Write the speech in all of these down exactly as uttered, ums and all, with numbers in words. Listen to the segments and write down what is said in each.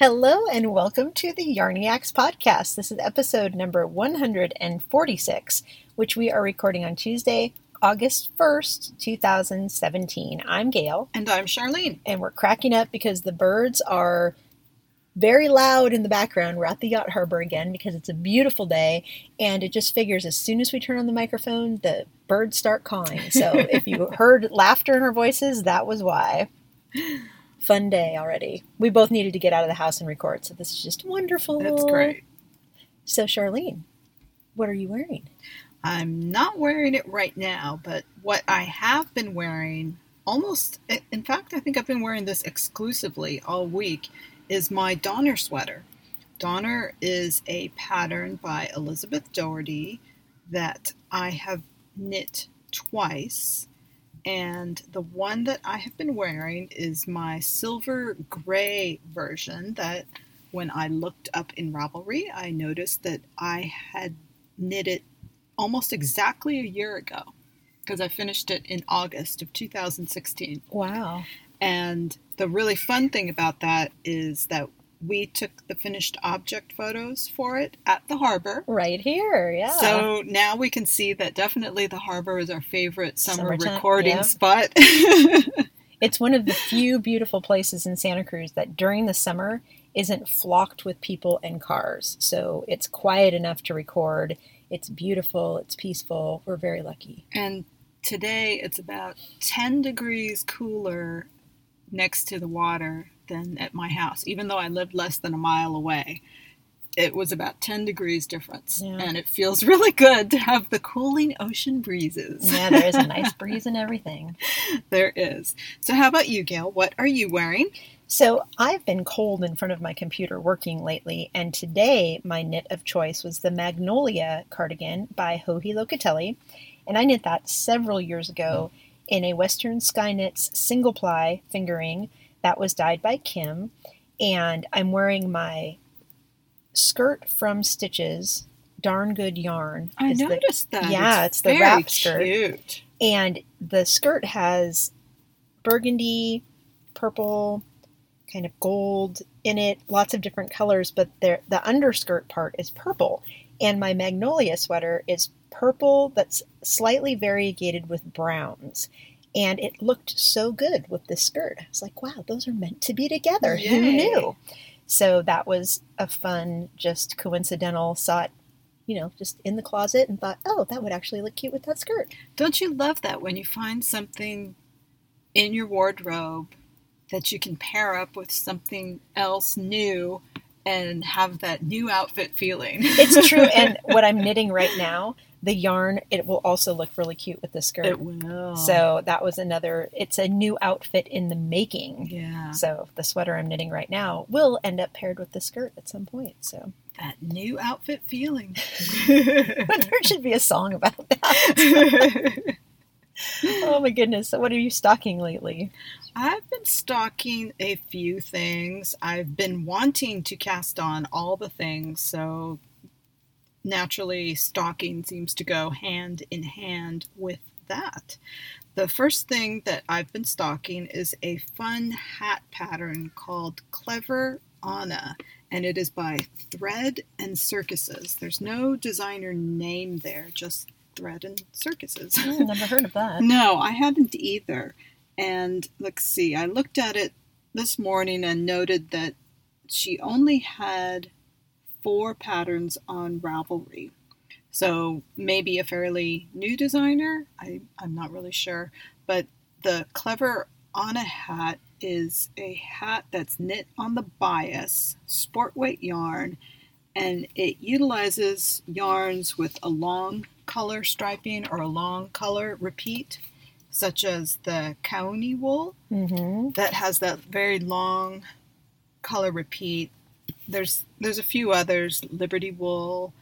Hello and welcome to the Yarniacs Podcast. This is episode number one hundred forty-six, which we are recording on Tuesday, August first, two thousand seventeen. I'm Gail. And I'm Charlene. And we're cracking up because the birds are very loud in the background. We're at the Yacht Harbor again because it's a beautiful day, and it just figures as soon as we turn on the microphone, the birds start cawing. So if you heard laughter in our voices, that was why. Fun day already. We both needed to get out of the house and record, so this is just wonderful. That's great. So, Charlene, what are you wearing? I'm not wearing it right now, but what I have been wearing almost, in fact, I think I've been wearing this exclusively all week, is my Donner sweater. Donner is a pattern by Elizabeth Doherty that I have knit twice. And the one that I have been wearing is my silver gray version that when I looked up in Ravelry, I noticed that I had knit it almost exactly a year ago because I finished it in August of two thousand sixteen. Wow. And the really fun thing about that is that we took the finished object photos for it at the harbor. Right here, yeah. So now we can see that definitely the harbor is our favorite summer Summertime, recording yeah. spot. It's one of the few beautiful places in Santa Cruz that during the summer isn't flocked with people and cars. So it's quiet enough to record. It's beautiful. It's peaceful. We're very lucky. And today it's about ten degrees cooler next to the water than at my house, even though I lived less than a mile away. It was about ten degrees difference, yeah. And it feels really good to have the cooling ocean breezes. Yeah, there is a nice breeze and everything. There is. So how about you, Gail? What are you wearing? So I've been cold in front of my computer working lately, and today my knit of choice was the Magnolia cardigan by Jorge Locatelli, and I knit that several years ago in a Western Sky Knits single-ply fingering that was dyed by Kim, and I'm wearing my skirt from Stitches, Darn Good Yarn. I noticed the, that. Yeah, it's, it's the wrap skirt. Cute. And the skirt has burgundy, purple, kind of gold in it, lots of different colors, but the underskirt part is purple. And my Magnolia sweater is purple that's slightly variegated with browns. And it looked so good with this skirt. I was like, wow, those are meant to be together. Yay. Who knew? So that was a fun, just coincidental, saw it, you know, just in the closet and thought, oh, that would actually look cute with that skirt. Don't you love that when you find something in your wardrobe that you can pair up with something else new and have that new outfit feeling? It's true. And what I'm knitting right now, the yarn, it will also look really cute with the skirt. It will. So that was another, it's a new outfit in the making. Yeah. So the sweater I'm knitting right now will end up paired with the skirt at some point. So that new outfit feeling. There should be a song about that. Oh my goodness. So what are you stocking lately? I've been stocking a few things. I've been wanting to cast on all the things, so naturally, stocking seems to go hand in hand with that. The first thing that I've been stocking is a fun hat pattern called Clever Anna, and it is by Thread and Circuses. There's no designer name there, just Thread and Circuses. I've never heard of that. No, I haven't either. And let's see, I looked at it this morning and noted that she only had four patterns on Ravelry. So maybe a fairly new designer. I, I'm not really sure. But the Clever Anna hat is a hat that's knit on the bias, sport weight yarn, and it utilizes yarns with a long color striping or a long color repeat, such as the Peony wool mm-hmm. that has that very long color repeat. There's there's a few others, Liberty wool.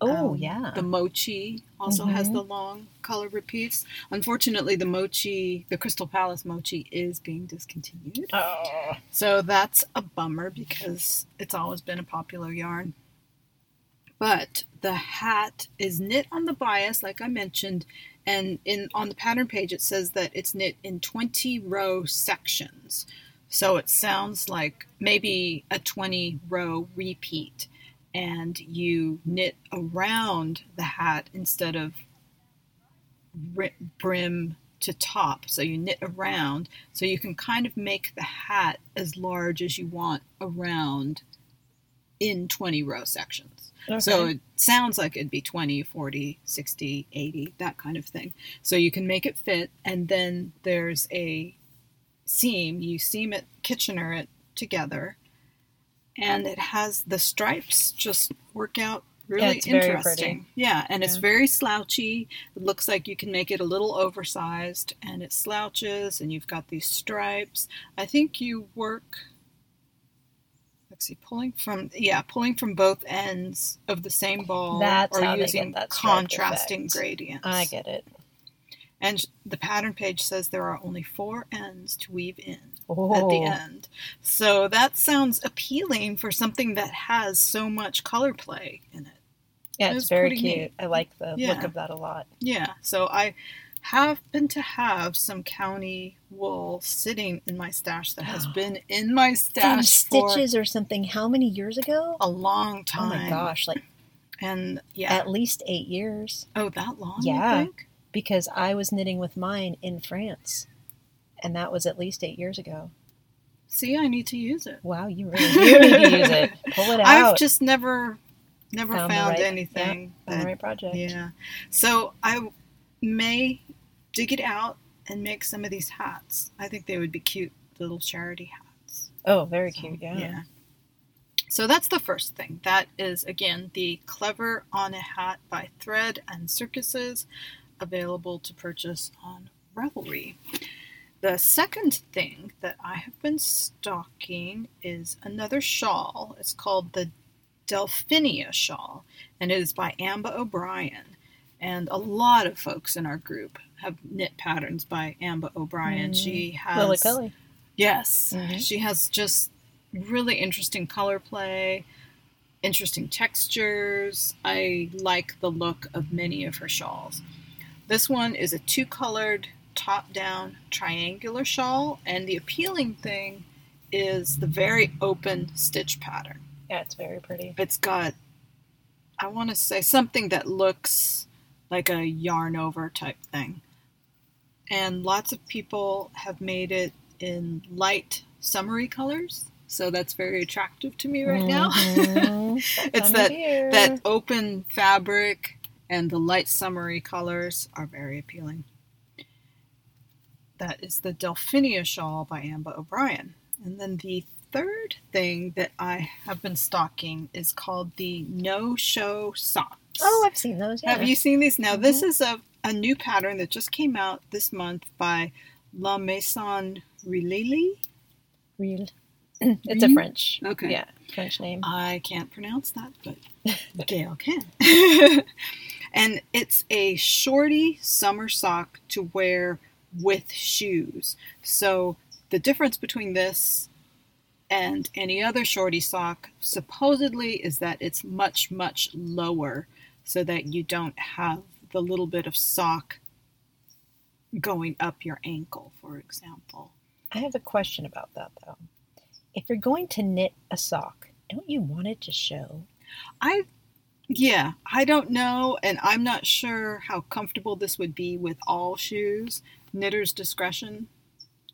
Oh, um, yeah. The Mochi also mm-hmm. has the long color repeats. Unfortunately, the Mochi, the Crystal Palace Mochi, is being discontinued. Oh. So that's a bummer because it's always been a popular yarn. But the hat is knit on the bias, like I mentioned, and in on the pattern page it says that it's knit in twenty row sections. So it sounds like maybe a twenty row repeat, and you knit around the hat instead of brim to top. So you knit around, so you can kind of make the hat as large as you want around in twenty row sections. Okay. So it sounds like it'd be twenty, forty, sixty, eighty, that kind of thing. So you can make it fit, and then there's a seam. You seam it, Kitchener it together, and it has the stripes just work out really yeah, it's interesting. Very yeah, and yeah. It's very slouchy. It looks like you can make it a little oversized, and it slouches, and you've got these stripes. I think you work, let's see, pulling from, yeah, pulling from both ends of the same ball, That's or using contrasting gradients. I get it. And the pattern page says there are only four ends to weave in oh. at the end. So that sounds appealing for something that has so much color play in it. Yeah, it's, it's very cute. Neat. I like the yeah. look of that a lot. Yeah, so I happen to have some county wool sitting in my stash that has been in my stash from Stitches for or something. How many years ago? A long time. Oh my gosh, like and yeah, at least eight years. Oh, that long? Yeah. You think? Because I was knitting with mine in France, and that was at least eight years ago. See, I need to use it. Wow, you really do need to use it. Pull it out. I've just never, never found, found right, anything. Yeah, found that, the right project. Yeah. So I may dig it out and make some of these hats. I think they would be cute little charity hats. Oh, very so, cute. Yeah. Yeah. So that's the first thing. That is, again, the Clever Anna hat by Thread and Circuses, available to purchase on Ravelry. The second thing that I have been stocking is another shawl. It's called the Delphinia shawl, and it is by Amber O'Brien. And a lot of folks in our group have knit patterns by Amber O'Brien. Mm-hmm. She has Lily Pelly. Yes. Mm-hmm. She has just really interesting color play, interesting textures. I like the look of many of her shawls. This one is a two-colored, top-down, triangular shawl, and the appealing thing is the very open stitch pattern. Yeah, it's very pretty. It's got, I want to say, something that looks like a yarn-over type thing. And lots of people have made it in light, summery colors, so that's very attractive to me right mm-hmm. now. It's that, that open fabric, and the light summery colors are very appealing. That is the Delphinia shawl by Amber O'Brien. And then the third thing that I have been stocking is called the No-Show Socks. Oh, I've seen those, yeah. Have you seen these? Now, mm-hmm. this is a, a new pattern that just came out this month by La Maison Rilili. Real. It's a French. Okay. Yeah, French name. I can't pronounce that, but Gail can. And it's a shorty summer sock to wear with shoes. So the difference between this and any other shorty sock supposedly is that it's much, much lower so that you don't have the little bit of sock going up your ankle, for example. I have a question about that, though. If you're going to knit a sock, don't you want it to show? I, yeah, I don't know, and I'm not sure how comfortable this would be with all shoes. Knitter's discretion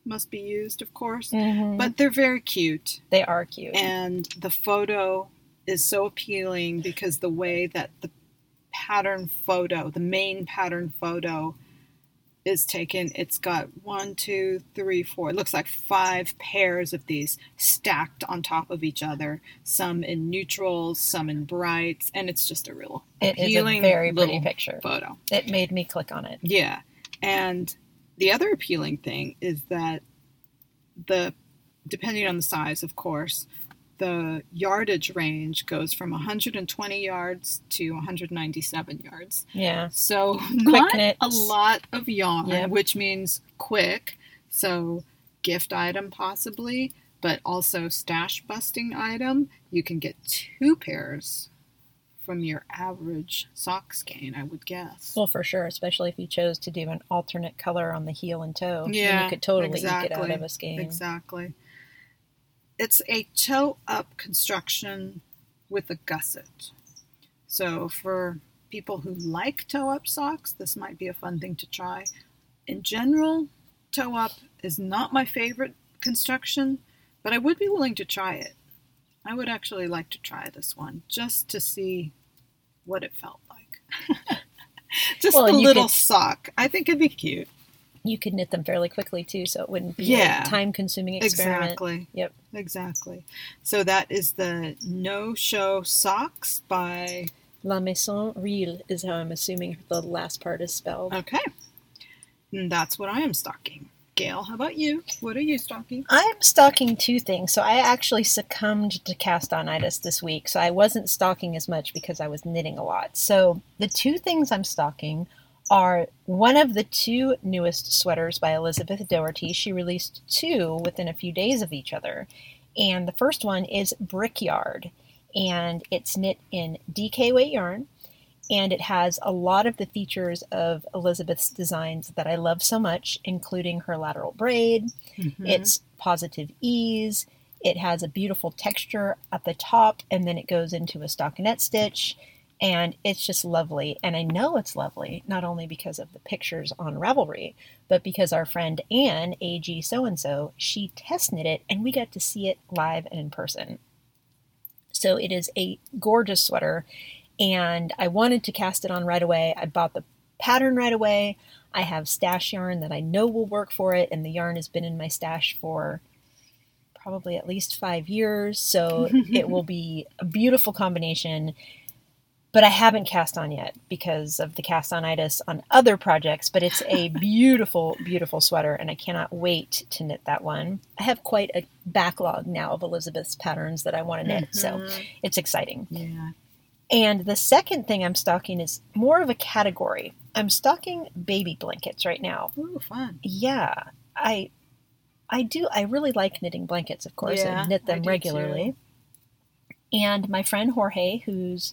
must be used, of course, mm-hmm. but they're very cute. They are cute. And the photo is so appealing because the way that the pattern photo, the main pattern photo, is taken. It's got one, two, three, four. It looks like five pairs of these stacked on top of each other, some in neutrals, some in brights, and it's just a real appealing little photo. It is a very pretty picture. Photo. It made me click on it. Yeah. And the other appealing thing is that the, depending on the size, of course, the yardage range goes from one hundred twenty yards to one hundred ninety-seven yards. Yeah. So not a lot of yarn, yep. which means quick. So gift item possibly, but also stash busting item. You can get two pairs from your average sock skein, I would guess. Well, for sure, especially if you chose to do an alternate color on the heel and toe. Yeah, and you could totally exactly, eke it out of a skein. Exactly. It's a toe-up construction with a gusset. So for people who like toe-up socks, this might be a fun thing to try. In general, toe-up is not my favorite construction, but I would be willing to try it. I would actually like to try this one just to see what it felt like. Just well, a little could, sock. I think it'd be cute. You could knit them fairly quickly too, so it wouldn't be yeah, a time-consuming experiment. Exactly. Yep. Exactly. So that is the No-Show Socks by La Maison Rille is how I'm assuming the last part is spelled. Okay. And that's what I am stocking. Gail, how about you? What are you stocking? I'm stocking two things. So I actually succumbed to cast-on-itis this week, so I wasn't stocking as much because I was knitting a lot. So the two things I'm stocking are one of the two newest sweaters by Elizabeth Doherty. She released two within a few days of each other. And the first one is Brickyard, and it's knit in D K weight yarn. And it has a lot of the features of Elizabeth's designs that I love so much, including her lateral braid, mm-hmm. its positive ease, it has a beautiful texture at the top, and then it goes into a stockinette stitch, and it's just lovely. And I know it's lovely, not only because of the pictures on Ravelry, but because our friend Anne, A G so-and-so, she test knit it, and we got to see it live and in person. So it is a gorgeous sweater. And I wanted to cast it on right away. I bought the pattern right away. I have stash yarn that I know will work for it. And the yarn has been in my stash for probably at least five years. So it will be a beautiful combination. But I haven't cast on yet because of the cast-on-itis on other projects. But it's a beautiful, beautiful sweater. And I cannot wait to knit that one. I have quite a backlog now of Elizabeth's patterns that I want to knit. Mm-hmm. So it's exciting. Yeah. And the second thing I'm stocking is more of a category. I'm stocking baby blankets right now. Ooh, fun. Yeah. I I do. I really like knitting blankets, of course, yeah, and knit them regularly. Too. And my friend Jorge, who's,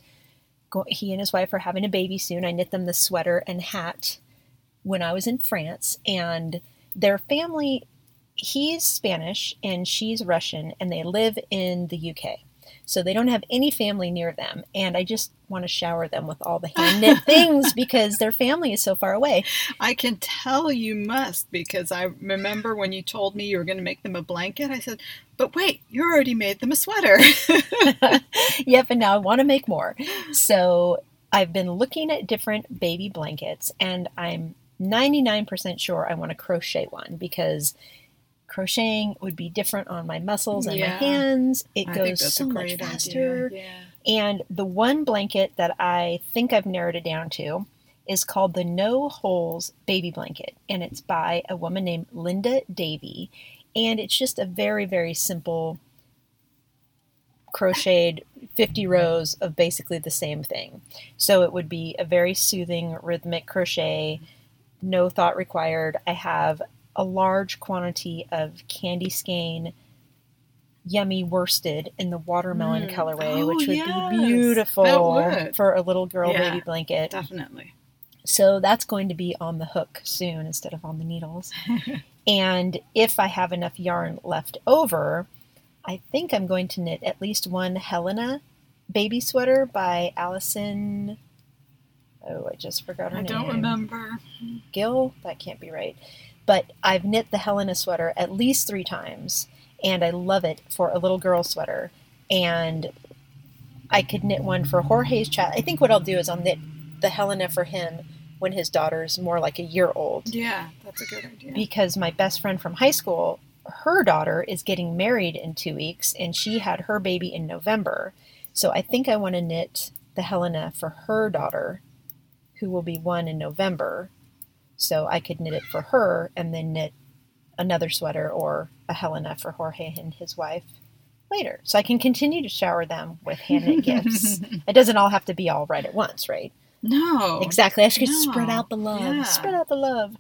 go, he and his wife are having a baby soon. I knit them the sweater and hat when I was in France. And their family, he's Spanish and she's Russian, and they live in the U K. So they don't have any family near them. And I just want to shower them with all the hand-knit things because their family is so far away. I can tell you must, because I remember when you told me you were going to make them a blanket, I said, but wait, you already made them a sweater. Yep, and now I want to make more. So I've been looking at different baby blankets, and I'm ninety-nine percent sure I want to crochet one because crocheting would be different on my muscles and yeah. my hands. It I goes so much faster. Yeah. And the one blanket that I think I've narrowed it down to is called the No Holes Baby Blanket. And it's by a woman named Linda Davey. And it's just a very, very simple crocheted fifty rows of basically the same thing. So it would be a very soothing rhythmic crochet, no thought required. I have a large quantity of candy skein yummy worsted in the watermelon mm. colorway, oh, which would yes. be beautiful for a little girl yeah, baby blanket. Definitely. So that's going to be on the hook soon instead of on the needles. And if I have enough yarn left over, I think I'm going to knit at least one Helena baby sweater by Allison. Oh, I just forgot her I name. I don't remember. Gill? That can't be right. But I've knit the Helena sweater at least three times, and I love it for a little girl sweater. And I could knit one for Jorge's child. I think what I'll do is I'll knit the Helena for him when his daughter's more like a year old. Yeah, that's a good idea. Because my best friend from high school, her daughter is getting married in two weeks, and she had her baby in November. So I think I want to knit the Helena for her daughter, who will be one in November. So I could knit it for her and then knit another sweater or a Helena for Jorge and his wife later. So I can continue to shower them with hand-knit gifts. It doesn't all have to be all right at once, right? No. Exactly. I should no. spread out the love. Yeah. Spread out the love.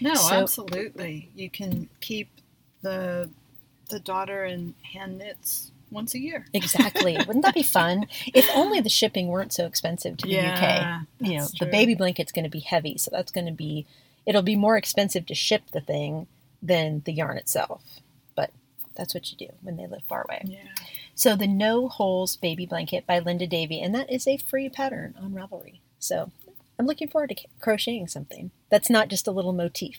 No, so, absolutely. You can keep the the daughter in hand knits once a year. Exactly. Wouldn't that be fun? If only the shipping weren't so expensive to the yeah, U K. You know, true. The baby blanket's going to be heavy, so that's going to be, it'll be more expensive to ship the thing than the yarn itself. But That's what you do when they live far away. Yeah. So the No Holes Baby Blanket by Linda Davey, and that is a free pattern on Ravelry. So I'm looking forward to crocheting something that's not just a little motif.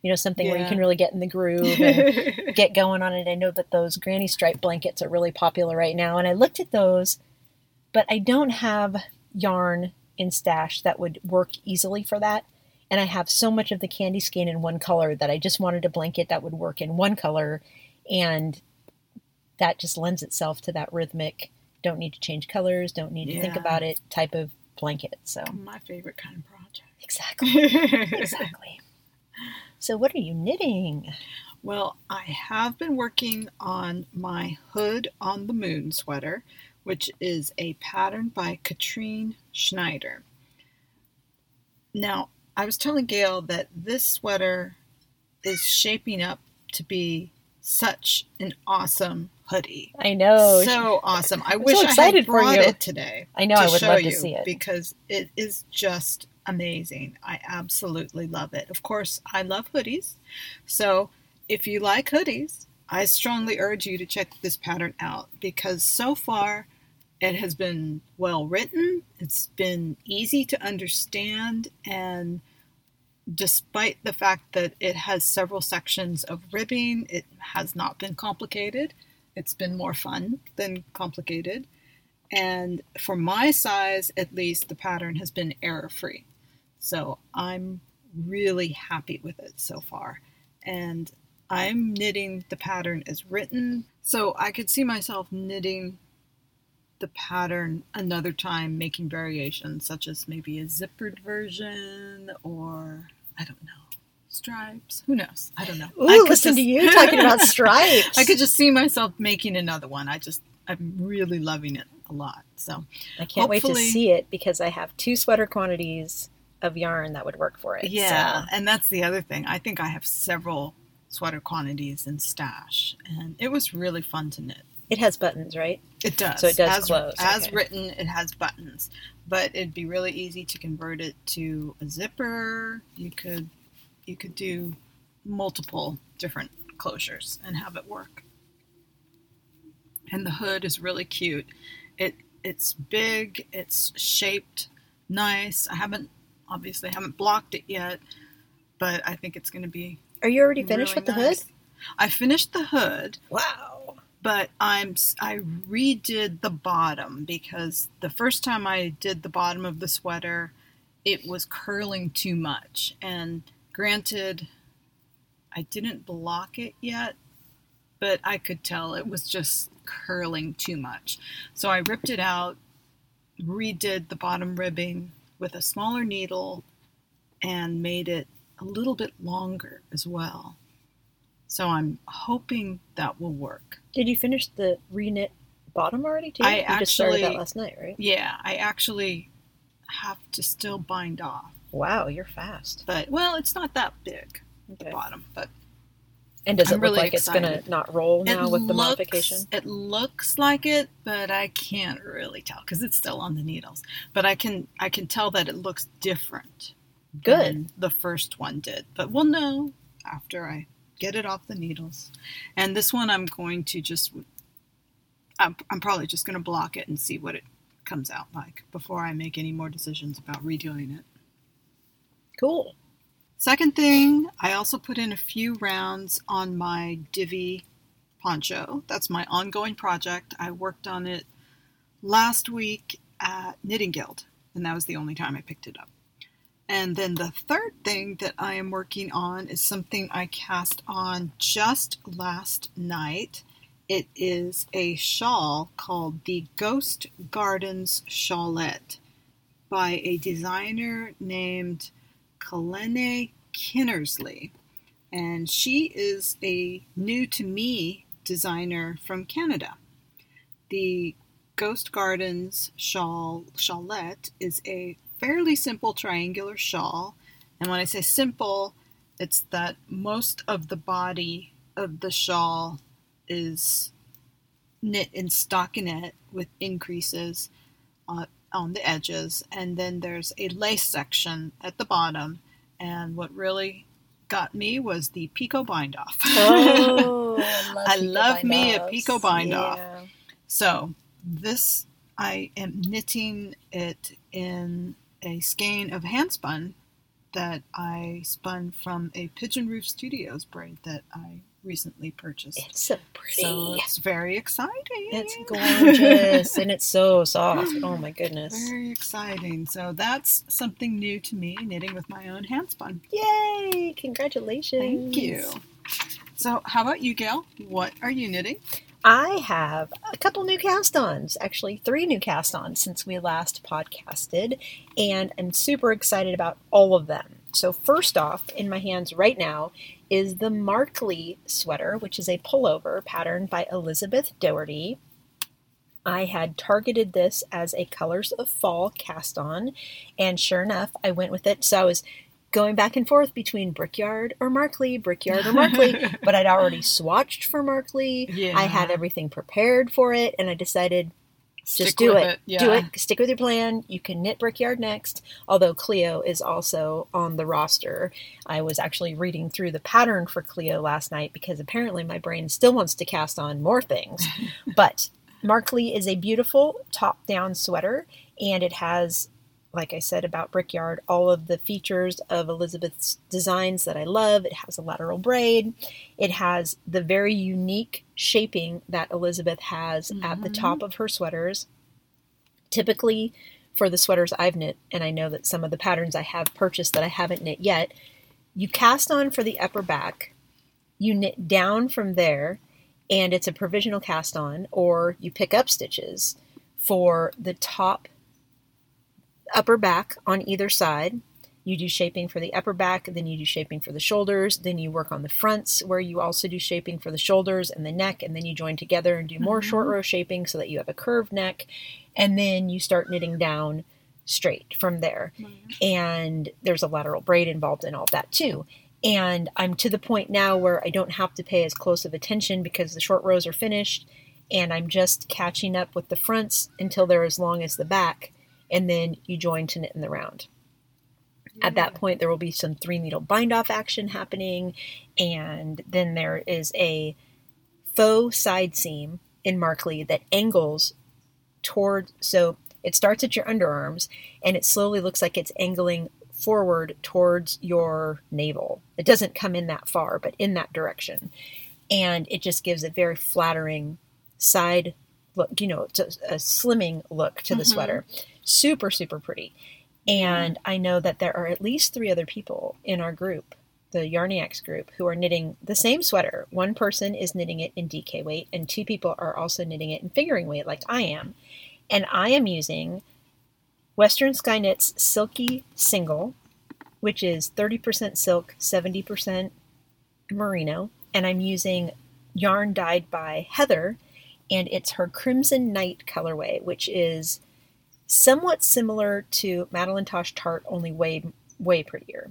You know, something yeah. where you can really get in the groove and get going on it. I know that those granny stripe blankets are really popular right now. And I looked at those, but I don't have yarn in stash that would work easily for that. And I have so much of the candy skein in one color that I just wanted a blanket that would work in one color. And that just lends itself to that rhythmic, don't need to change colors, don't need yeah. to think about it type of blanket. So my favorite kind of project. Exactly. Exactly. So what are you knitting? Well, I have been working on my Hood on the Moon sweater, which is a pattern by Katrine Schneider. Now, I was telling Gail that this sweater is shaping up to be such an awesome hoodie. I know. So awesome. I I'm wish so excited I had brought for you. It today. I know. To I would love to see it. Because it is just amazing. I absolutely love it. Of course, I love hoodies. So if you like hoodies, I strongly urge you to check this pattern out because so far it has been well written. It's been easy to understand. And despite the fact that it has several sections of ribbing, it has not been complicated. It's been more fun than complicated. And for my size, at least, the pattern has been error-free. So I'm really happy with it so far. And I'm knitting the pattern as written. So I could see myself knitting the pattern another time, making variations such as maybe a zippered version or, I don't know, stripes. Who knows? I don't know. Ooh, I could listen just... to you talking about stripes. I could just see myself making another one. I just, I'm really loving it a lot. So I can't wait to see it because I have two sweater quantities of yarn that would work for it. Yeah. So. And that's the other thing. I think I have several sweater quantities in stash and it was really fun to knit. It has buttons, right? It does. So it does as, close. As okay. written, it has buttons, but it'd be really easy to convert it to a zipper. You could, you could do multiple different closures and have it work. And the hood is really cute. It it's big, it's shaped nice. I haven't obviously haven't blocked it yet, but I think it's going to be. Are you already finished really with nice. The hood? I finished the hood. Wow. But I'm I redid the bottom because the first time I did the bottom of the sweater, it was curling too much. And granted, I didn't block it yet, but I could tell it was just curling too much. So I ripped it out, redid the bottom ribbing with a smaller needle, and made it a little bit longer as well. So I'm hoping that will work. Did you finish the re-knit bottom already too? I you actually, just started that last night, right? Yeah, I actually have to still bind off. Wow, you're fast. But, well, it's not that big, okay. the bottom, but... And does it I'm look really like excited. It's going to not roll now it with the looks, modification? It looks like it, but I can't really tell because it's still on the needles. But I can I can tell that it looks different Good. Than the first one did. But we'll know after I get it off the needles. And this one I'm going to just, I'm, I'm probably just going to block it and see what it comes out like before I make any more decisions about redoing it. Cool. Second thing, I also put in a few rounds on my Divi poncho. That's my ongoing project. I worked on it last week at Knitting Guild, and that was the only time I picked it up. And then the third thing that I am working on is something I cast on just last night. It is a shawl called the Ghost Gardens Shawlette by a designer named Helena Kinnersley, and she is a new-to-me designer from Canada. The Ghost Gardens shawl shawlette is a fairly simple triangular shawl, and when I say simple, it's that most of the body of the shawl is knit in stockinette with increases on uh, on the edges, and then there's a lace section at the bottom, and what really got me was the Pico Bind Off. Oh, I love, I love me a Pico Bind yeah. Off. So this, I am knitting it in a skein of handspun that I spun from a Pigeon Roof Studios braid that I recently purchased. It's so pretty. So it's very exciting. It's gorgeous. And it's so soft. Oh my goodness. Very exciting. So that's something new to me, knitting with my own handspun. Yay! Congratulations. Thank you. So how about you, Gail? What are you knitting? I have a couple new cast-ons, actually three new cast-ons since we last podcasted, and I'm super excited about all of them. So first off, in my hands right now is the Markley sweater, which is a pullover pattern by Elizabeth Doherty. I had targeted this as a Colors of Fall cast-on, and sure enough, I went with it. So I was going back and forth between Brickyard or Markley, Brickyard or Markley, but I'd already swatched for Markley. Yeah. I had everything prepared for it, and I decided, just stick do it. it. Yeah. Do it. Stick with your plan. You can knit Brickyard next, although Cleo is also on the roster. I was actually reading through the pattern for Cleo last night because apparently my brain still wants to cast on more things. But Markley is a beautiful top-down sweater, and it has, like I said about Brickyard, all of the features of Elizabeth's designs that I love. It has a lateral braid. It has the very unique shaping that Elizabeth has mm-hmm. at the top of her sweaters. Typically, for the sweaters I've knit, and I know that some of the patterns I have purchased that I haven't knit yet, you cast on for the upper back, you knit down from there, and it's a provisional cast on, or you pick up stitches for the top upper back on either side. You do shaping for the upper back, then you do shaping for the shoulders, then you work on the fronts where you also do shaping for the shoulders and the neck, and then you join together and do more mm-hmm. short row shaping so that you have a curved neck, and then you start knitting down straight from there. Mm-hmm. And there's a lateral braid involved in all of that too. And I'm to the point now where I don't have to pay as close of attention because the short rows are finished, and I'm just catching up with the fronts until they're as long as the back, and then you join to knit in the round. Yeah. At that point, there will be some three-needle bind-off action happening, and then there is a faux side seam in Markley that angles toward, so it starts at your underarms, and it slowly looks like it's angling forward towards your navel. It doesn't come in that far, but in that direction. And it just gives a very flattering side look, you know, it's a, a slimming look to the mm-hmm. sweater. Super, super pretty. And mm-hmm. I know that there are at least three other people in our group, the Yarniacs group, who are knitting the same sweater. One person is knitting it in D K weight, and two people are also knitting it in fingering weight like I am. And I am using Western Sky Knits Silky Single, which is thirty percent silk, seventy percent merino. And I'm using yarn dyed by Heather, and it's her Crimson Night colorway, which is somewhat similar to Madeline Tosh Tart, only way, way prettier.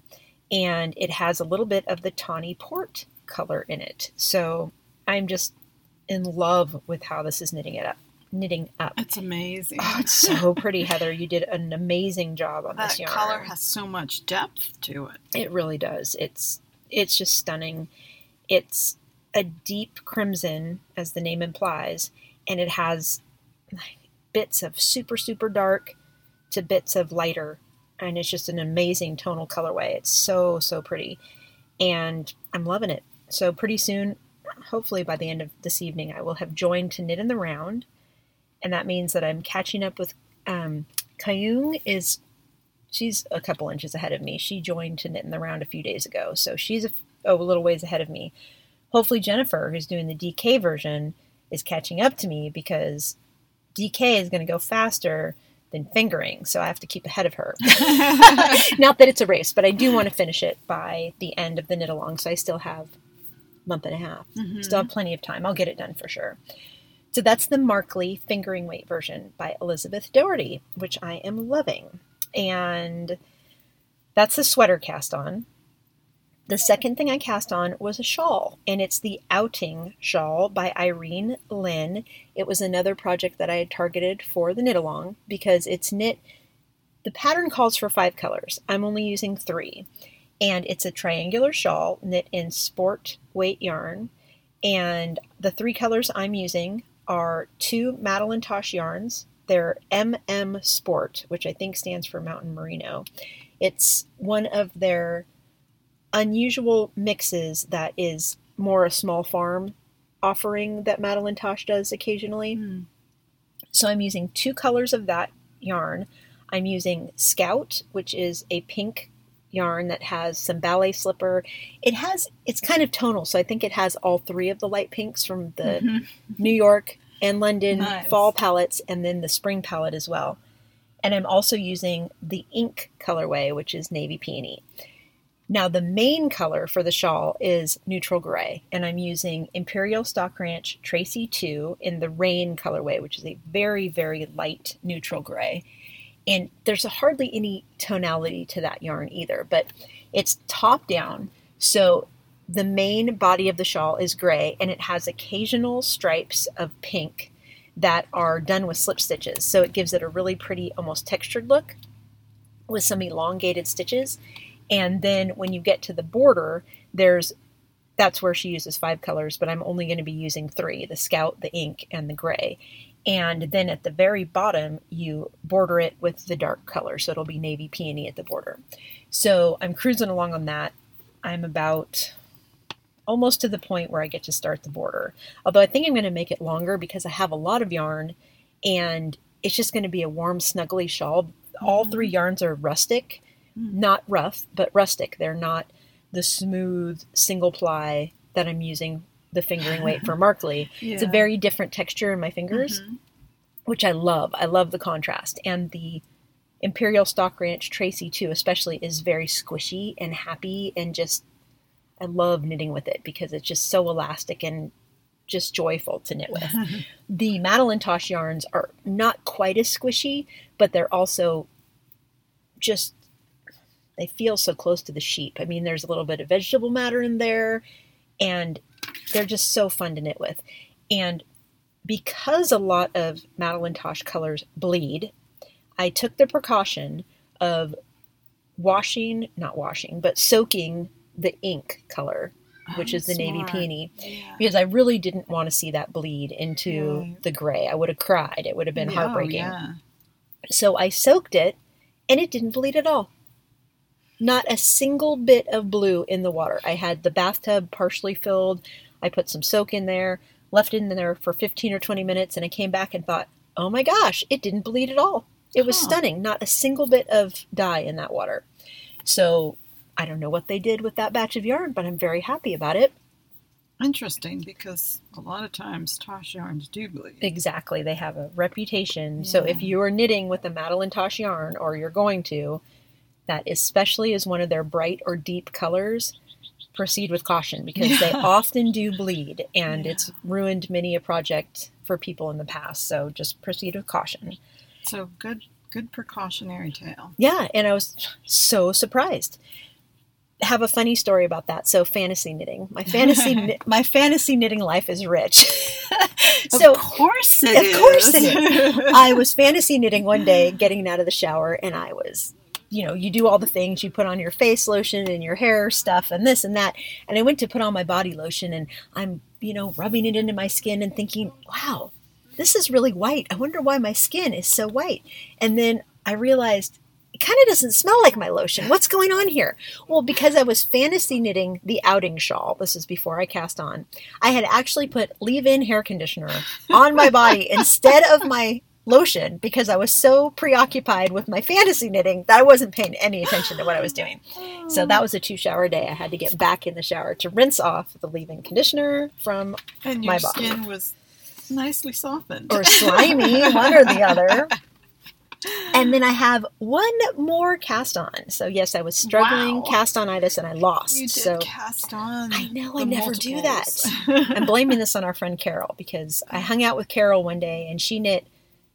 And it has a little bit of the tawny port color in it. So I'm just in love with how this is knitting it up. Knitting up. It's amazing. Oh, it's so pretty, Heather. You did an amazing job on that this yarn. That color has so much depth to it. It really does. It's it's just stunning. It's a deep crimson, as the name implies, and it has bits of super, super dark to bits of lighter, and it's just an amazing tonal colorway. It's so, so pretty, and I'm loving it. So pretty soon, hopefully by the end of this evening, I will have joined to knit in the round, and that means that I'm catching up with um, Kayung is, she's a couple inches ahead of me. She joined to knit in the round a few days ago, so she's a, a little ways ahead of me. Hopefully Jennifer, who's doing the D K version, is catching up to me because D K is going to go faster than fingering, so I have to keep ahead of her. Not that it's a race, but I do want to finish it by the end of the knit along, so I still have a month and a half. Mm-hmm. Still have plenty of time. I'll get it done for sure. So that's the Markley fingering weight version by Elizabeth Doherty, which I am loving. And that's the sweater cast on. The second thing I cast on was a shawl, and it's the Outing Shawl by Irene Lynn. It was another project that I had targeted for the knit along because it's knit, the pattern calls for five colors. I'm only using three, And it's a triangular shawl knit in sport weight yarn. And the three colors I'm using are two Madeline Tosh yarns. They're M M Sport, which I think stands for Mountain Merino. It's one of their unusual mixes that is more a small farm offering that Madeline Tosh does occasionally. Mm. So I'm using two colors of that yarn. I'm using Scout, which is a pink yarn that has some ballet slipper. It has, it's kind of tonal, so I think it has all three of the light pinks from the mm-hmm. New York and London nice. Fall palettes, and then the spring palette as well. And I'm also using the Ink colorway, which is Navy Peony. Now the main color for the shawl is neutral gray, and I'm using Imperial Stock Ranch Tracy two in the Rain colorway, which is a very, very light neutral gray. And there's hardly any tonality to that yarn either, but it's top down. So the main body of the shawl is gray, and it has occasional stripes of pink that are done with slip stitches. So it gives it a really pretty, almost textured look with some elongated stitches. And then when you get to the border, there's, that's where she uses five colors, but I'm only going to be using three, the Scout, the Ink, and the gray. And then at the very bottom, you border it with the dark color. So it'll be Navy Peony at the border. So I'm cruising along on that. I'm about almost to the point where I get to start the border. Although I think I'm going to make it longer because I have a lot of yarn and it's just going to be a warm, snuggly shawl. All three yarns are rustic. Not rough, but rustic. They're not the smooth single ply that I'm using the fingering weight for Markley. Yeah. It's a very different texture in my fingers, mm-hmm. which I love. I love the contrast. And the Imperial Stock Ranch Tracy too, especially, is very squishy and happy, and just, I love knitting with it because it's just so elastic and just joyful to knit with. The Madeline Tosh yarns are not quite as squishy, but they're also just, they feel so close to the sheep. I mean, there's a little bit of vegetable matter in there, and they're just so fun to knit with. And because a lot of Madeline Tosh colors bleed, I took the precaution of washing, not washing, but soaking the Ink color, which oh, is the smart. Navy Peony, yeah. because I really didn't want to see that bleed into yeah. the gray. I would have cried. It would have been heartbreaking. Oh, yeah. So I soaked it, and it didn't bleed at all. Not a single bit of blue in the water. I had the bathtub partially filled. I put some soak in there, left it in there for fifteen or twenty minutes, and I came back and thought, oh my gosh, it didn't bleed at all. It was huh. stunning. Not a single bit of dye in that water. So I don't know what they did with that batch of yarn, but I'm very happy about it. Interesting, because a lot of times Tosh yarns do bleed. Exactly. They have a reputation. Yeah. So if you are knitting with a Madeline Tosh yarn, or you're going to, that especially is one of their bright or deep colors, proceed with caution because yeah. they often do bleed, and yeah. it's ruined many a project for people in the past. So just proceed with caution. So good, good precautionary tale. Yeah. And I was so surprised. Have a funny story about that. So fantasy knitting, my fantasy, my fantasy knitting life is rich. So of course it of is. Of course it is. I was fantasy knitting one day, getting out of the shower, and I was, you know, you do all the things, you put on your face lotion and your hair stuff and this and that. And I went to put on my body lotion, and I'm, you know, rubbing it into my skin and thinking, wow, this is really white. I wonder why my skin is so white. And then I realized it kind of doesn't smell like my lotion. What's going on here? Well, because I was fantasy knitting the outing shawl, this is before I cast on, I had actually put leave-in hair conditioner on my body instead of my lotion because I was so preoccupied with my fantasy knitting that I wasn't paying any attention to what I was doing. So that was a two shower day. I had to get back in the shower to rinse off the leave-in conditioner from and my body. And your skin was nicely softened. Or slimy, one or the other. And then I have one more cast on. So yes, I was struggling wow. cast on-itis, and I lost. You did so cast on. I know, I never multiples. do that. I'm blaming this on our friend Carol because I hung out with Carol one day, and she knit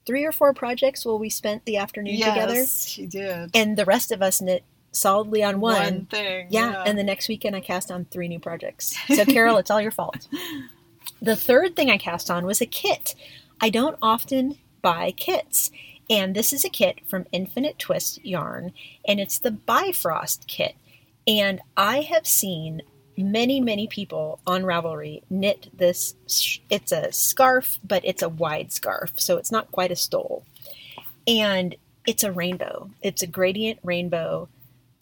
three or four projects while we spent the afternoon yes, together. Yes, she did. And the rest of us knit solidly on one. One thing. Yeah, yeah. And the next weekend I cast on three new projects. So, Carol, it's all your fault. The third thing I cast on was a kit. I don't often buy kits. And this is a kit from Infinite Twist Yarn. And it's the Bifrost kit. And I have seen many, many people on Ravelry knit this. It's a scarf, but it's a wide scarf, so it's not quite a stole. And it's a rainbow. It's a gradient rainbow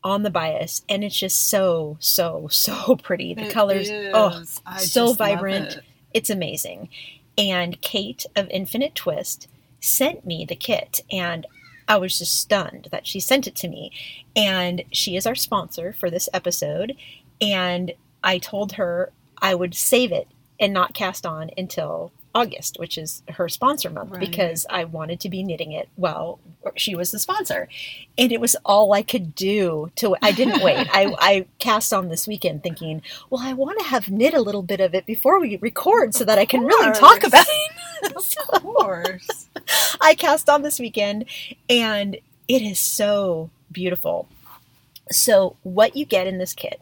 on the bias, and it's just so, so, so pretty. The it colors, is. oh, I so vibrant. It. It's amazing. And Kate of Infinite Twist sent me the kit, and I was just stunned that she sent it to me. And she is our sponsor for this episode. And I told her I would save it and not cast on until August, which is her sponsor month, right, because I wanted to be knitting it while she was the sponsor. And it was all I could do to, I didn't wait. I, I cast on this weekend thinking, well, I want to have knit a little bit of it before we record so that I can really talk about it. Of course. I cast on this weekend, and it is so beautiful. So what you get in this kit,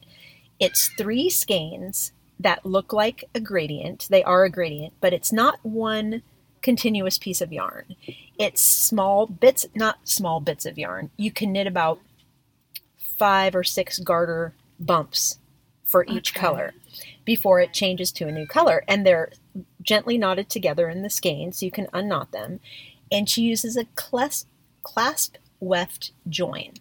it's three skeins that look like a gradient. They are a gradient, but it's not one continuous piece of yarn. It's small bits, not small bits of yarn. You can knit about five or six garter bumps for each okay. color before it changes to a new color. And they're gently knotted together in the skein, so you can unknot them. And she uses a clasp, clasp weft join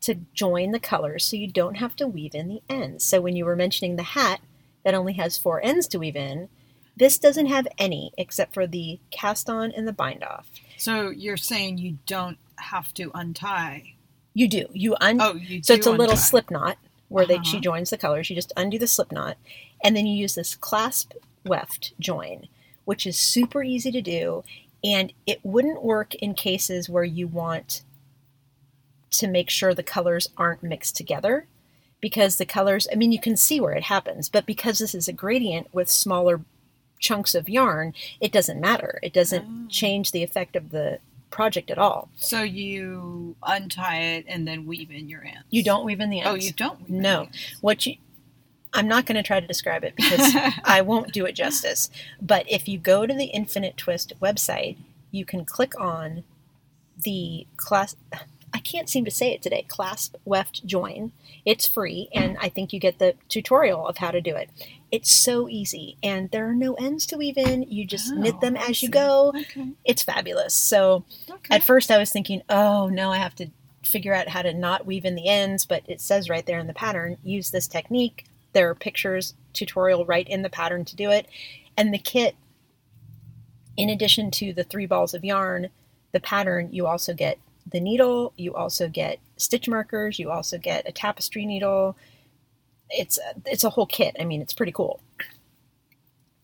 to join the colors so you don't have to weave in the ends. So when you were mentioning the hat that only has four ends to weave in, this doesn't have any except for the cast on and the bind off. So you're saying you don't have to untie? You do. You un- oh, you do. So it's a untie. Little slip knot where uh-huh. they, she joins the colors. You just undo the slip knot, and then you use this clasp weft join, which is super easy to do, and it wouldn't work in cases where you want to make sure the colors aren't mixed together, because the colors, I mean, you can see where it happens, but because this is a gradient with smaller chunks of yarn, it doesn't matter. It doesn't oh. change the effect of the project at all. So you untie it and then weave in your ends. You don't weave in the ends. Oh, you don't weave no. in the ends. What you, I'm not going to try to describe it because I won't do it justice, but if you go to the Infinite Twist website, you can click on the class... I can't seem to say it today. Clasp, weft, join. It's free, and I think you get the tutorial of how to do it. It's so easy, and there are no ends to weave in. You just oh, knit them as you go. Okay. It's fabulous. So okay. at first I was thinking, oh, no, I have to figure out how to not weave in the ends, but it says right there in the pattern, use this technique. There are pictures, tutorial right in the pattern to do it. And the kit, in addition to the three balls of yarn, the pattern, you also get the needle, you also get stitch markers, you also get a tapestry needle. It's a, it's a whole kit. I mean, it's pretty cool.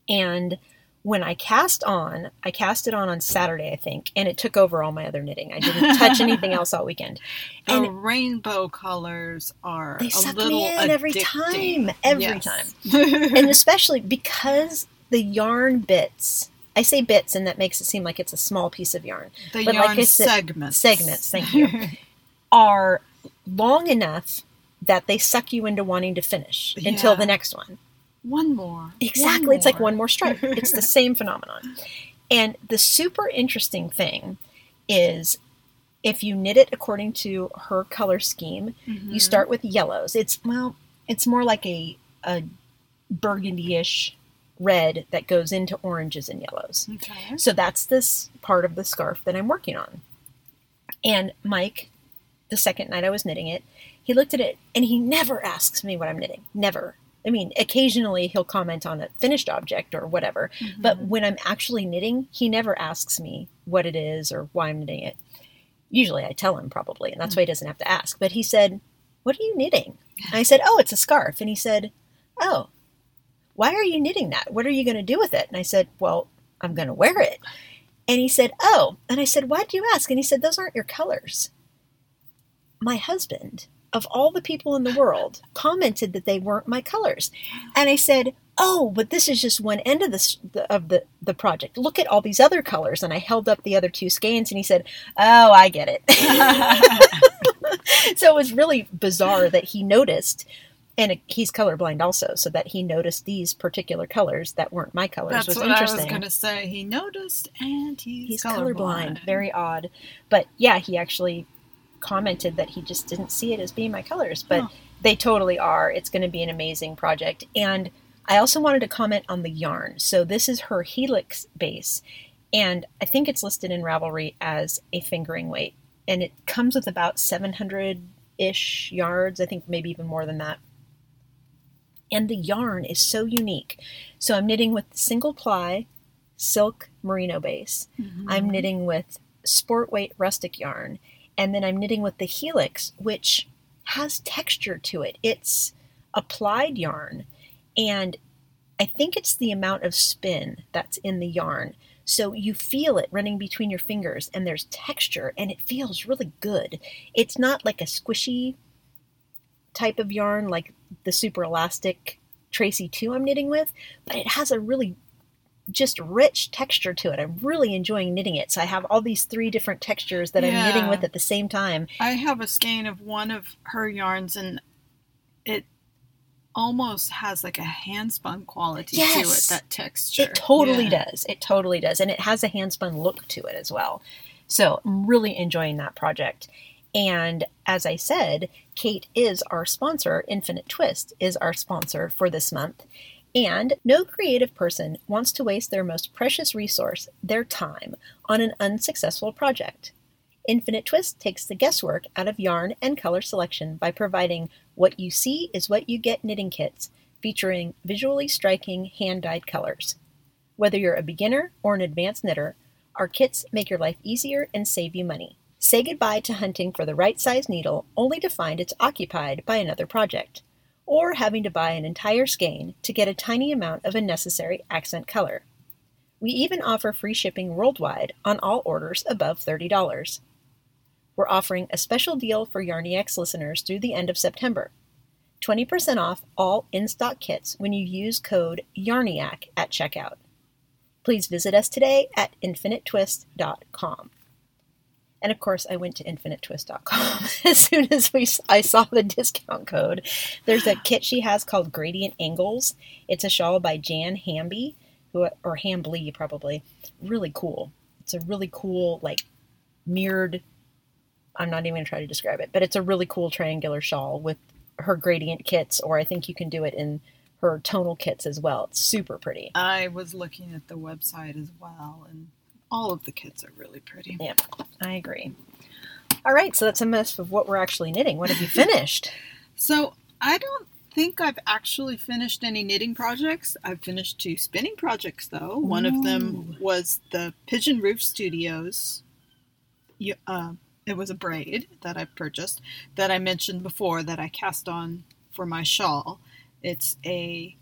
And when I cast on, I cast it on on Saturday, I think, and it took over all my other knitting. I didn't touch anything else all weekend. And the rainbow colors are they suck a little me in every time, every yes. time. And especially because the yarn bits... I say bits, and that makes it seem like it's a small piece of yarn. The but yarn like I said, segments. Segments, thank you. Are long enough that they suck you into wanting to finish yeah. until the next one. One more. Exactly. One more. It's like one more stripe. It's the same phenomenon. And the super interesting thing is if you knit it according to her color scheme, mm-hmm. you start with yellows. It's, well, it's more like a, a burgundy-ish red that goes into oranges and yellows. Okay. So that's this part of the scarf that I'm working on. And Mike, the second night I was knitting it, he looked at it and he never asks me what I'm knitting. Never. I mean, occasionally he'll comment on a finished object or whatever, mm-hmm. but when I'm actually knitting, he never asks me what it is or why I'm knitting it. Usually I tell him probably, and that's mm-hmm. why he doesn't have to ask. But he said, "What are you knitting?" And I said, "Oh, it's a scarf." And he said, "Oh, why are you knitting that? What are you going to do with it?" And I said, "Well, I'm going to wear it." And he said, "Oh." And I said, "Why'd you ask?" And he said, "Those aren't your colors." My husband, of all the people in the world, commented that they weren't my colors. And I said, "Oh, but this is just one end of the of the, the project. Look at all these other colors." And I held up the other two skeins, and he said, "Oh, I get it." So it was really bizarre that he noticed. And he's colorblind also, so that he noticed these particular colors that weren't my colors. That's was what interesting. I was going to say. He noticed, and he's, he's colorblind. colorblind. Very odd. But yeah, he actually commented that he just didn't see it as being my colors, but oh. they totally are. It's going to be an amazing project. And I also wanted to comment on the yarn. So this is her Helix base, and I think it's listed in Ravelry as a fingering weight, and it comes with about seven hundred-ish yards, I think maybe even more than that. And the yarn is so unique. So I'm knitting with single ply silk merino base. Mm-hmm. I'm knitting with sport weight rustic yarn. And then I'm knitting with the Helix, which has texture to it. It's applied yarn. And I think it's the amount of spin that's in the yarn. So you feel it running between your fingers, and there's texture, and it feels really good. It's not like a squishy type of yarn like the super elastic Tracy two I'm knitting with, but it has a really just rich texture to it. I'm really enjoying knitting it. So I have all these three different textures that yeah. I'm knitting with at the same time. I have a skein of one of her yarns, and it almost has like a hand spun quality yes. to it, that texture. It totally yeah. does. It totally does. And it has a hand spun look to it as well. So I'm really enjoying that project. And as I said, Kate is our sponsor. Infinite Twist is our sponsor for this month. And no creative person wants to waste their most precious resource, their time, on an unsuccessful project. Infinite Twist takes the guesswork out of yarn and color selection by providing what you see is what you get knitting kits featuring visually striking hand-dyed colors. Whether you're a beginner or an advanced knitter, our kits make your life easier and save you money. Say goodbye to hunting for the right size needle only to find it's occupied by another project, or having to buy an entire skein to get a tiny amount of a necessary accent color. We even offer free shipping worldwide on all orders above thirty dollars. We're offering a special deal for Yarniacs listeners through the end of September. twenty percent off all in-stock kits when you use code YARNIAC at checkout. Please visit us today at infinite twist dot com. And of course, I went to infinite twist dot com as soon as we I saw the discount code. There's a kit she has called Gradient Angles. It's a shawl by Jan Hamby, who or Hambly probably. Really cool. It's a really cool, like, mirrored... I'm not even going to try to describe it, but it's a really cool triangular shawl with her gradient kits, or I think you can do it in her tonal kits as well. It's super pretty. I was looking at the website as well, and all of the kits are really pretty. Yeah, I agree. All right, so that's a mess of what we're actually knitting. What have you finished? So I don't think I've actually finished any knitting projects. I've finished two spinning projects, though. Ooh. One of them was the Pigeon Roof Studios. You, uh, It was a braid that I purchased that I mentioned before that I cast on for my shawl. It's a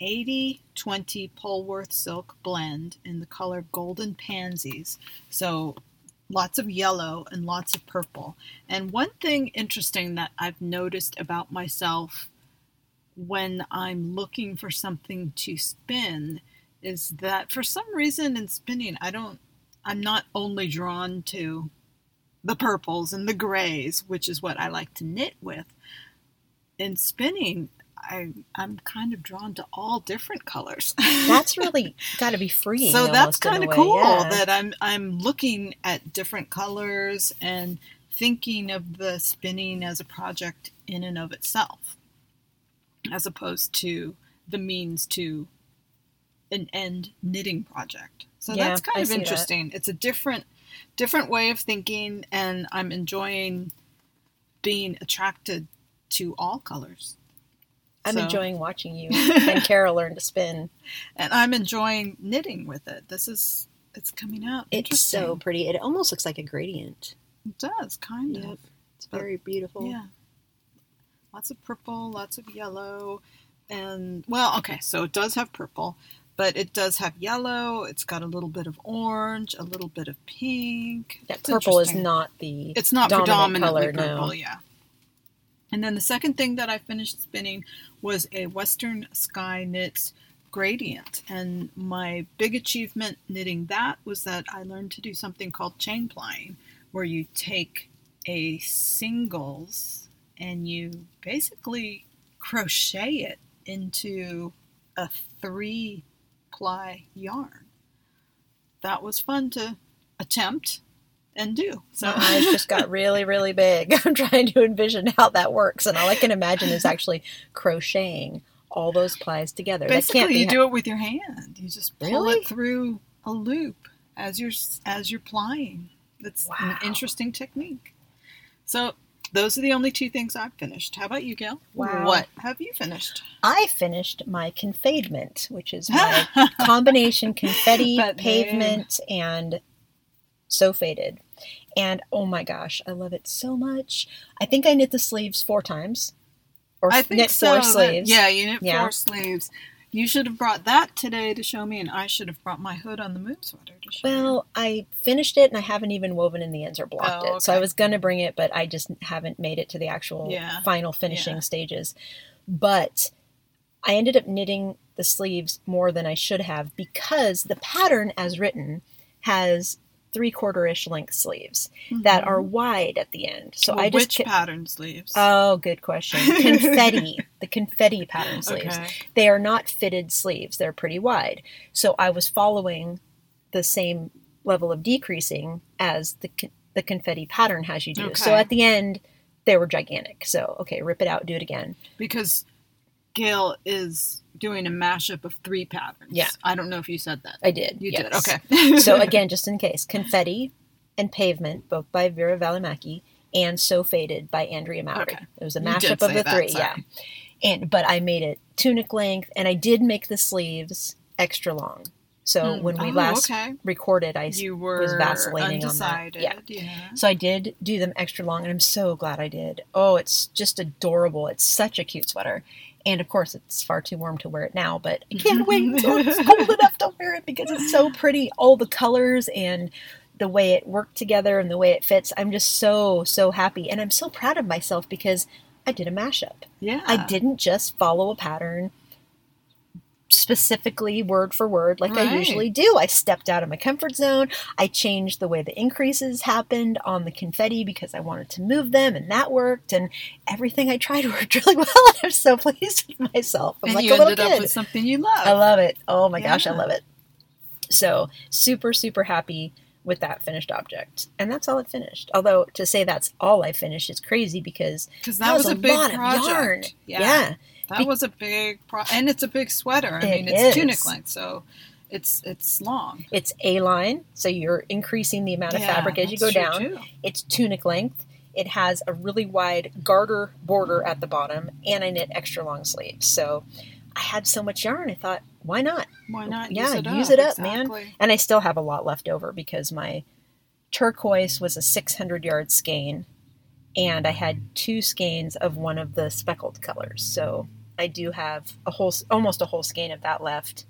eighty twenty Polwarth silk blend in the color Golden Pansies. So lots of yellow and lots of purple. And one thing interesting that I've noticed about myself when I'm looking for something to spin is that for some reason in spinning, I don't, I'm not only drawn to the purples and the grays, which is what I like to knit with. In spinning, I, I'm kind of drawn to all different colors. That's really got to be freeing. So that's kind of cool yeah. that I'm I'm looking at different colors and thinking of the spinning as a project in and of itself, as opposed to the means to an end knitting project. So yeah, that's kind I of interesting. That. It's a different Different way of thinking, and I'm enjoying being attracted to all colors. I'm so. enjoying watching you and Carol learn to spin. And I'm enjoying knitting with it. This is, it's coming out. It's so pretty. It almost looks like a gradient. It does, kind yep. of. It's very but, beautiful. Yeah. Lots of purple, lots of yellow. And, well, okay, so it does have purple. But it does have yellow. It's got a little bit of orange, a little bit of pink. That purple is not the it's not predominantly purple, yeah. And then the second thing that I finished spinning was a Western Sky Knits gradient. And my big achievement knitting that was that I learned to do something called chain plying, where you take a singles and you basically crochet it into a three ply yarn. That was fun to attempt, and do. So my eyes just got really, really big. I'm trying to envision how that works, and all I can imagine is actually crocheting all those plies together. Basically, that can't be you ha- do it with your hand. You just pull really? it through a loop as you're as you're plying. That's wow. an interesting technique. So those are the only two things I've finished. How about you, Gail? Wow. What have you finished? I finished my confaidement, which is my combination confetti, but pavement, man. and so faded. And oh my gosh, I love it so much. I think I knit the sleeves four times. Or I think knit so. four sleeves. Yeah, you knit yeah. four sleeves. You should have brought that today to show me, and I should have brought my Hood on the Moon sweater to show well, you. Well, I finished it, and I haven't even woven in the ends or blocked oh, okay. it. So I was going to bring it, but I just haven't made it to the actual yeah. final finishing yeah. stages. But I ended up knitting the sleeves more than I should have because the pattern, as written, has three-quarter-ish length sleeves mm-hmm. that are wide at the end. So well, I just which ca- pattern sleeves? Oh, good question. Confetti. The confetti pattern sleeves. Okay. They are not fitted sleeves. They're pretty wide. So I was following the same level of decreasing as the con- the confetti pattern has you do. Okay. So at the end, they were gigantic. So, okay, rip it out, do it again. Because Gail is doing a mashup of three patterns. Yeah. I don't know if you said that. I did. You yes. did. Okay. So again, just in case, Confetti and Pavement, both by Vera Valimaki, and So Faded by Andrea Mowry. Okay. It was a mashup of the that, three. Sorry. Yeah. And but I made it tunic length, and I did make the sleeves extra long. So mm. when we oh, last okay. recorded, I you were was vacillating undecided. on that. Yeah. yeah. So I did do them extra long, and I'm so glad I did. Oh, it's just adorable. It's such a cute sweater. And, of course, it's far too warm to wear it now, but I can't wait until it's cold enough to wear it because it's so pretty. All the colors and the way it worked together and the way it fits. I'm just so, so happy. And I'm so proud of myself because I did a mashup. Yeah. I didn't just follow a pattern specifically word for word like right. I usually do. I stepped out of my comfort zone. I changed the way the increases happened on the confetti because I wanted to move them, and that worked, and everything I tried worked really well, and I'm so pleased with myself. I'm and like you a ended little kid. Up with something you love. I love it. Oh my yeah. gosh, I love it. So super, super happy with that finished object. And that's all it finished. Although to say that's all I finished is crazy because that, that was, was a, a big lot project. Of yarn. Yeah. yeah. That was a big, pro- and it's a big sweater. I it mean, it's is. tunic length, so it's it's long. It's A-line, so you're increasing the amount of yeah, fabric as you go down. Too. It's tunic length. It has a really wide garter border at the bottom, and I knit extra long sleeves. So I had so much yarn, I thought, why not? Why not yeah, use it up? Use it up, exactly. man. And I still have a lot left over because my turquoise was a six hundred yard skein, and I had two skeins of one of the speckled colors. So I do have a whole, almost a whole skein of that left,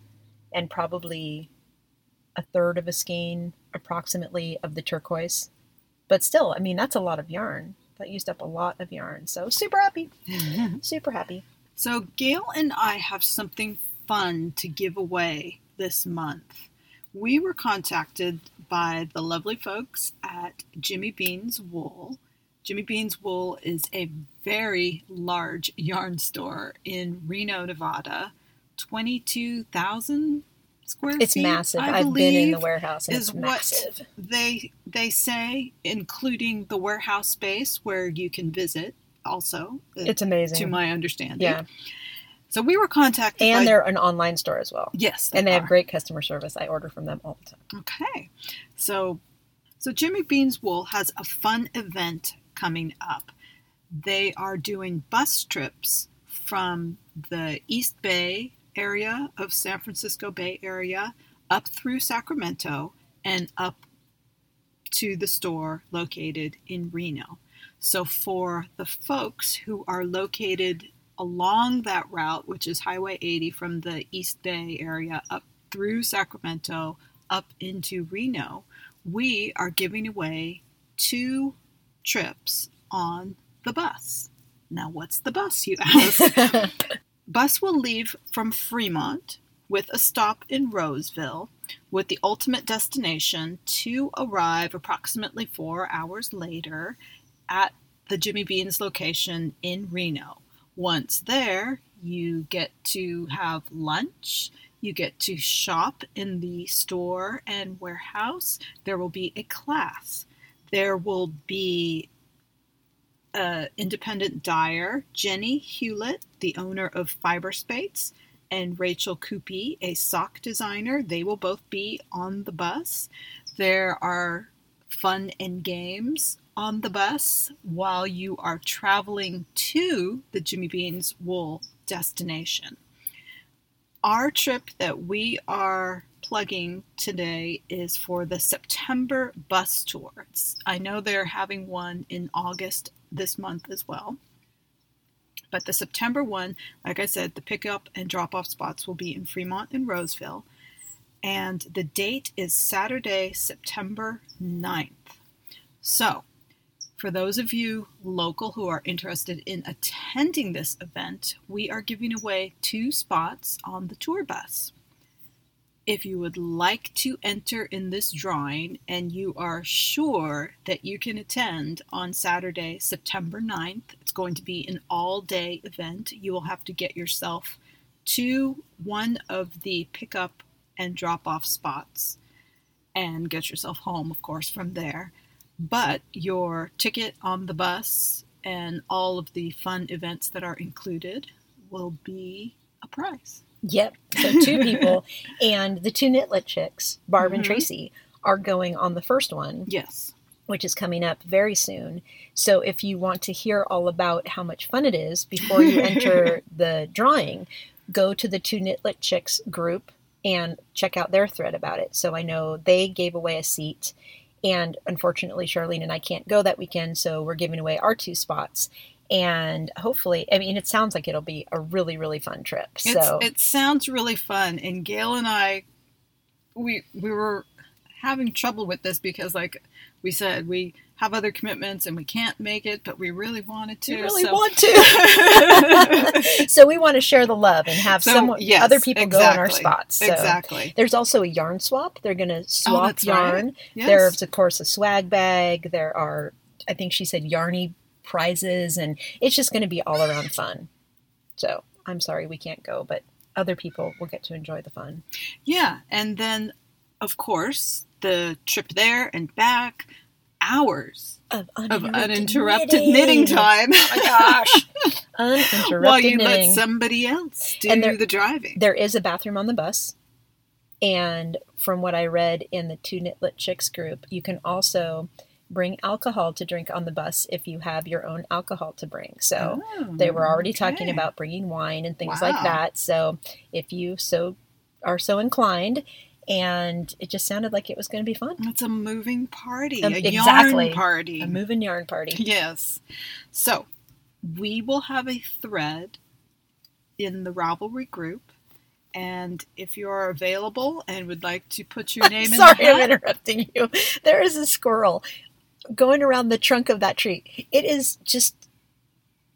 and probably a third of a skein approximately of the turquoise. But still, I mean, that's a lot of yarn. That used up a lot of yarn. So super happy, mm-hmm. super happy. So Gail and I have something fun to give away this month. We were contacted by the lovely folks at Jimmy Beans Wool. Jimmy Beans Wool is a very large yarn store in Reno, Nevada, twenty-two thousand square feet. It's massive. I I've been in the warehouse, and it's massive. They they say, including the warehouse space where you can visit also. It's amazing. To my understanding. Yeah. So we were contacted. And by, they're an online store as well. Yes. They and they are. have great customer service. I order from them all the time. Okay. So, so Jimmy Beans Wool has a fun event coming up. They are doing bus trips from the East Bay area of San Francisco Bay Area up through Sacramento and up to the store located in Reno. So for the folks who are located along that route, which is Highway eighty from the East Bay area up through Sacramento, up into Reno, we are giving away two trips on the bus. Now, what's the bus, you ask? Bus will leave from Fremont with a stop in Roseville with the ultimate destination to arrive approximately four hours later at the Jimmy Beans location in Reno. Once there, you get to have lunch. You get to shop in the store and warehouse. There will be a class. there will be uh, independent dyer Jenny Hewlett, the owner of Fiber Spates, and Rachel Coopy, a sock designer. They will both be on the bus. There are fun and games on the bus while you are traveling to the Jimmy Beans Wool destination. Our trip that we are plugging today is for the September bus tours. I know they're having one in August this month as well. But the September one, like I said, the pickup and drop-off spots will be in Fremont and Roseville. And the date is Saturday, September ninth. So, for those of you local who are interested in attending this event, we are giving away two spots on the tour bus. If you would like to enter in this drawing and you are sure that you can attend on Saturday, September ninth, it's going to be an all-day event. You will have to get yourself to one of the pickup and drop-off spots and get yourself home, of course, from there. But your ticket on the bus and all of the fun events that are included will be a prize. Yep. So two people and the two Knitlet Chicks, Barb mm-hmm. and Tracy, are going on the first one. Yes. Which is coming up very soon. So if you want to hear all about how much fun it is before you enter the drawing, go to the two Knitlet Chicks group and check out their thread about it. So I know they gave away a seat, and unfortunately Charlene and I can't go that weekend, so we're giving away our two spots. And hopefully, I mean, it sounds like it'll be a really, really fun trip. So it's, it sounds really fun. And Gail and I, we we were having trouble with this because, like we said, we have other commitments and we can't make it, but we really wanted to. We really so. want to. So we want to share the love and have so, some yes, other people exactly. go on our spots. So exactly. There's also a yarn swap. They're going to swap oh, yarn. Right. Yes. There's, of course, a swag bag. There are, I think she said, yarny prizes, and it's just going to be all around fun. So I'm sorry we can't go, but other people will get to enjoy the fun. Yeah, and then of course the trip there and back, hours of uninterrupted, of uninterrupted knitting. knitting time. Oh my gosh, uninterrupted while you knitting. Let somebody else do and there, the driving. There is a bathroom on the bus, and from what I read in the two Knitlet Chicks group, you can also bring alcohol to drink on the bus if you have your own alcohol to bring. So oh, they were already okay. talking about bringing wine and things wow. like that. So if you so are so inclined, and it just sounded like it was going to be fun. It's a moving party, um, a exactly, yarn party. A moving yarn party. Yes. So we will have a thread in the Ravelry group. And if you're available and would like to put your name I'm in sorry the hat. I'm interrupting you. There is a squirrel going around the trunk of that tree. It is just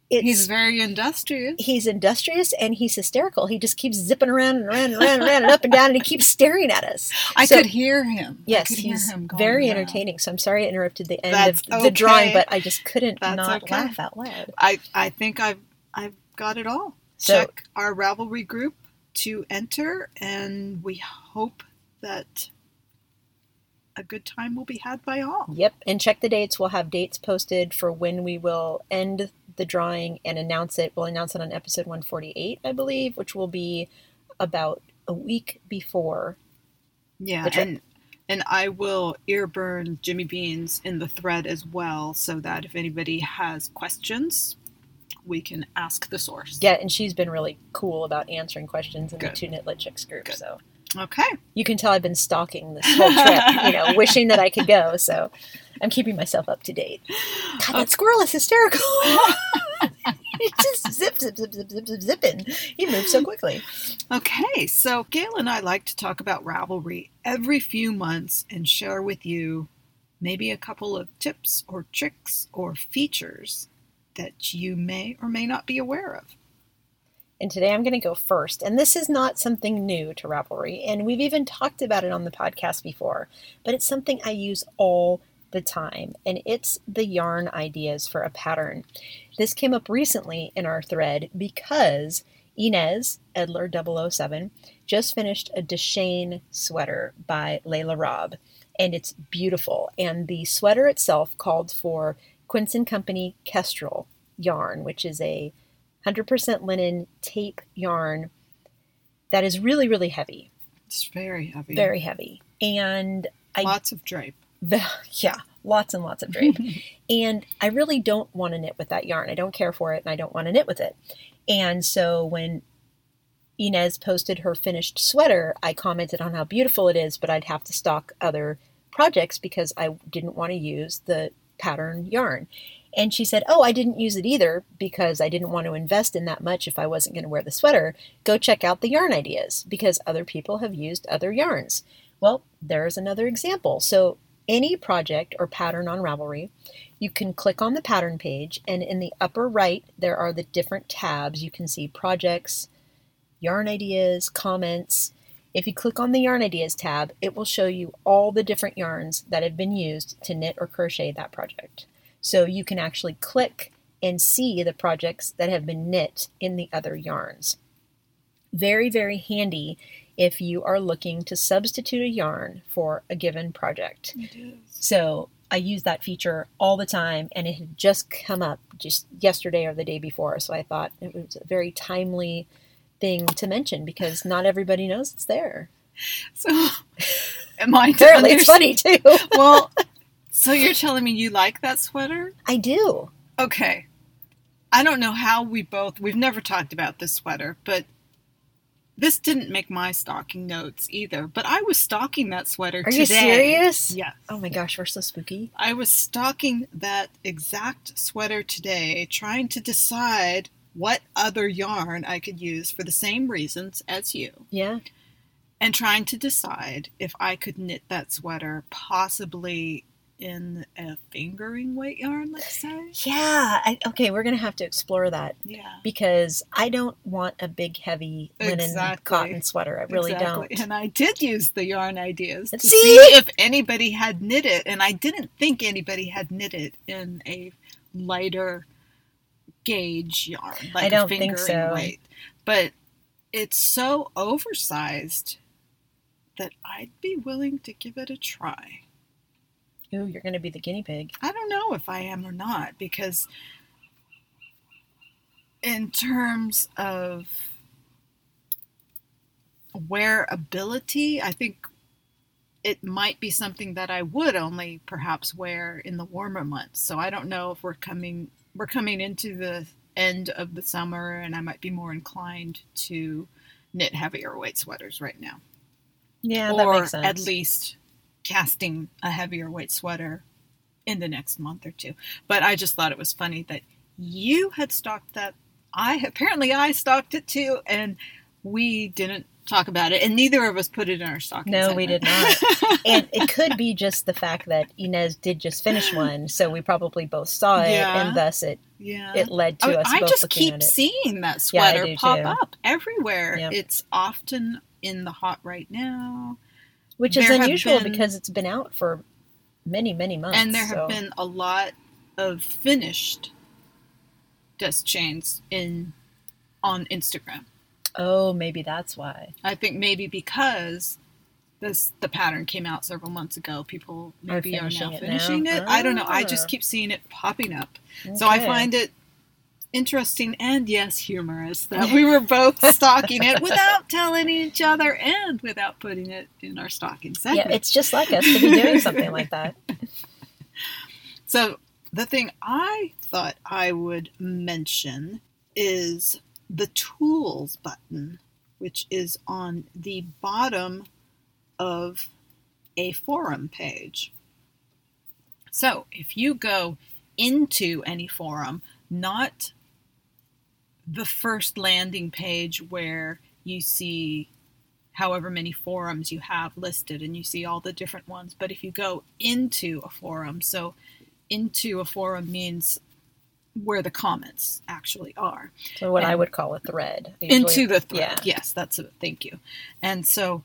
it's, he's very industrious. He's industrious and he's hysterical. He just keeps zipping around and around and around and around and up and down, and he keeps staring at us. I so, could hear him. Yes, I could he's hear him going very around. Entertaining. So I'm sorry I interrupted the end That's of okay. the drawing, but I just couldn't That's not okay. laugh out loud. I, I think I've I've got it all. So, check our Ravelry group to enter, and we hope that a good time will be had by all. Yep, and check the dates. We'll have dates posted for when we will end the drawing and announce it. We'll announce it on episode one forty-eight, I believe, which will be about a week before. Yeah, and and I will earburn Jimmy Beans in the thread as well, so that if anybody has questions, we can ask the source. Yeah, and she's been really cool about answering questions in Good. The two Knitlet Chicks group. Good. So okay. You can tell I've been stalking this whole trip, you know, wishing that I could go. So I'm keeping myself up to date. God, okay. That squirrel is hysterical. It just zip, zip, zip, zip, zip, zip, zipping. He moves so quickly. Okay, so Gail and I like to talk about Ravelry every few months and share with you maybe a couple of tips or tricks or features that you may or may not be aware of. And today I'm going to go first. And this is not something new to Ravelry, and we've even talked about it on the podcast before, but it's something I use all the time, and it's the yarn ideas for a pattern. This came up recently in our thread because Inez, Edler double oh seven, just finished a Deschain sweater by Layla Robb. and it's beautiful. And the sweater itself called for Quince and Company Kestrel yarn, which is a one hundred percent linen tape yarn that is really, really heavy. It's very heavy. Very heavy. And I, lots of drape. The, yeah, lots and lots of drape. And I really don't want to knit with that yarn. I don't care for it, and I don't want to knit with it. And so when Inez posted her finished sweater, I commented on how beautiful it is, but I'd have to stock other projects because I didn't want to use the pattern yarn. And she said, oh, I didn't use it either because I didn't want to invest in that much if I wasn't going to wear the sweater. Go check out the yarn ideas because other people have used other yarns. Well, there's another example. So any project or pattern on Ravelry, you can click on the pattern page, and in the upper right, there are the different tabs. You can see projects, yarn ideas, comments. If you click on the yarn ideas tab, it will show you all the different yarns that have been used to knit or crochet that project. So you can actually click and see the projects that have been knit in the other yarns. Very, very handy if you are looking to substitute a yarn for a given project. It is. So I use that feature all the time, and it had just come up just yesterday or the day before. So I thought it was a very timely thing to mention because not everybody knows it's there. So am I apparently it's funny too. Well, so you're telling me you like that sweater? I do. Okay. I don't know how we both, we've never talked about this sweater, but this didn't make my stocking notes either. But I was stocking that sweater Are today. Are you serious? Yes. Oh my gosh, we're so spooky. I was stocking that exact sweater today, trying to decide what other yarn I could use for the same reasons as you. Yeah. And trying to decide if I could knit that sweater possibly in a fingering weight yarn, let's say. Yeah. I, okay, we're going to have to explore that. Yeah. Because I don't want a big, heavy linen exactly. cotton sweater. I really exactly. don't. And I did use the yarn ideas to see? see if anybody had knit it. And I didn't think anybody had knit it in a lighter gauge yarn, like I don't a fingering think so. Weight. But it's so oversized that I'd be willing to give it a try. Ooh, you're going to be the guinea pig. I don't know if I am or not, because in terms of wearability, I think it might be something that I would only perhaps wear in the warmer months. So I don't know if we're coming we're coming into the end of the summer, and I might be more inclined to knit heavier weight sweaters right now. Yeah, or that makes sense. Or at least casting a heavier weight sweater in the next month or two. But I just thought it was funny that you had stocked that. I apparently I stocked it too, and we didn't talk about it, and neither of us put it in our stocking. No, segment. We did not. And it could be just the fact that Inez did just finish one, so we probably both saw it, yeah. and thus it yeah. it led to I, us. I both just looking keep at it. Seeing that sweater yeah, pop too. Up everywhere. Yep. It's often in the hot right now. Which is there unusual been, because it's been out for many, many months. And there so. Have been a lot of finished Deschains in on Instagram. Oh, maybe that's why. I think maybe because this the pattern came out several months ago. People maybe are, finishing are now it finishing now? it. Oh. I don't know. I just keep seeing it popping up. Okay. So I find it interesting and, yes, humorous that we were both stocking it without telling each other and without putting it in our stocking segment. Yeah, it's just like us to be doing something like that. So the thing I thought I would mention is the tools button, which is on the bottom of a forum page. So if you go into any forum, not the first landing page where you see however many forums you have listed and you see all the different ones. But if you go into a forum, so into a forum means where the comments actually are. So what and I would call a thread. Usually, into the thread. Yeah. Yes, that's it. Thank you. And so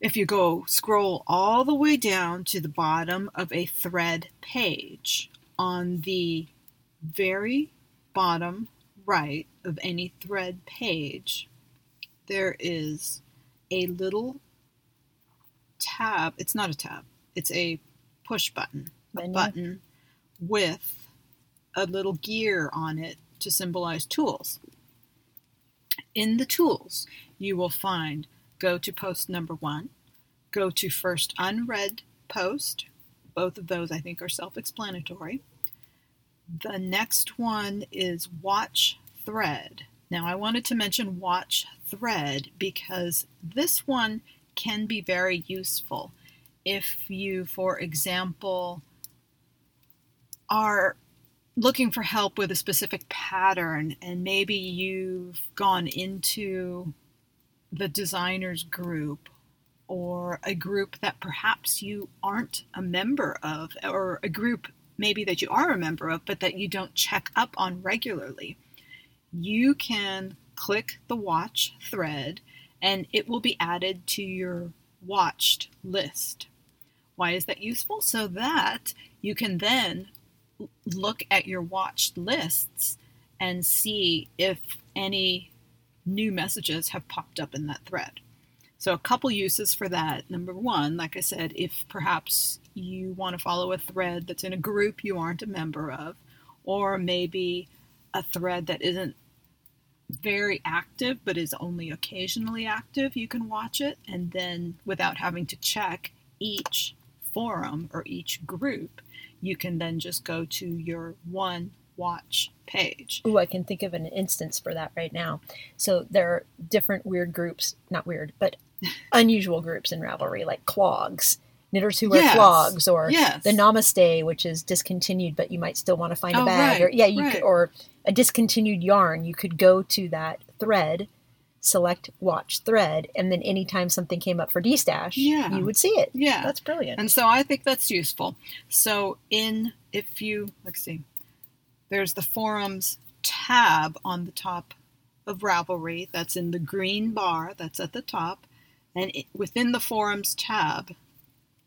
if you go scroll all the way down to the bottom of a thread page on the very bottom right of any thread page, there is a little tab. It's not a tab. It's a push button, a button with a little gear on it to symbolize tools. In the tools, you will find go to post number one, go to first unread post. Both of those, I think, are self-explanatory. The next one is watch thread. Now, I wanted to mention watch thread because this one can be very useful if you, for example, are looking for help with a specific pattern and maybe you've gone into the designers group or a group that perhaps you aren't a member of, or a group maybe that you are a member of but that you don't check up on regularly. You can click the watch thread and it will be added to your watched list. Why is that useful? So that you can then look at your watched lists and see if any new messages have popped up in that thread. So a couple uses for that. Number one, like I said, if perhaps you want to follow a thread that's in a group you aren't a member of, or maybe a thread that isn't very active but is only occasionally active, you can watch it, and then without having to check each forum or each group, you can then just go to your one watch page. Ooh, I can think of an instance for that right now. So there are different weird groups, not weird, but unusual groups in Ravelry, like clogs, knitters who wear yes. clogs, or yes. the Namaste, which is discontinued, but you might still want to find oh, a bag, right, or yeah, you right. could, or a discontinued yarn. You could go to that thread, select watch thread, and then anytime something came up for destash, yeah. you would see it. Yeah, that's brilliant. And so I think that's useful. So in if you let's see, there's the forums tab on the top of Ravelry. That's in the green bar. That's at the top, and it, within the forums tab.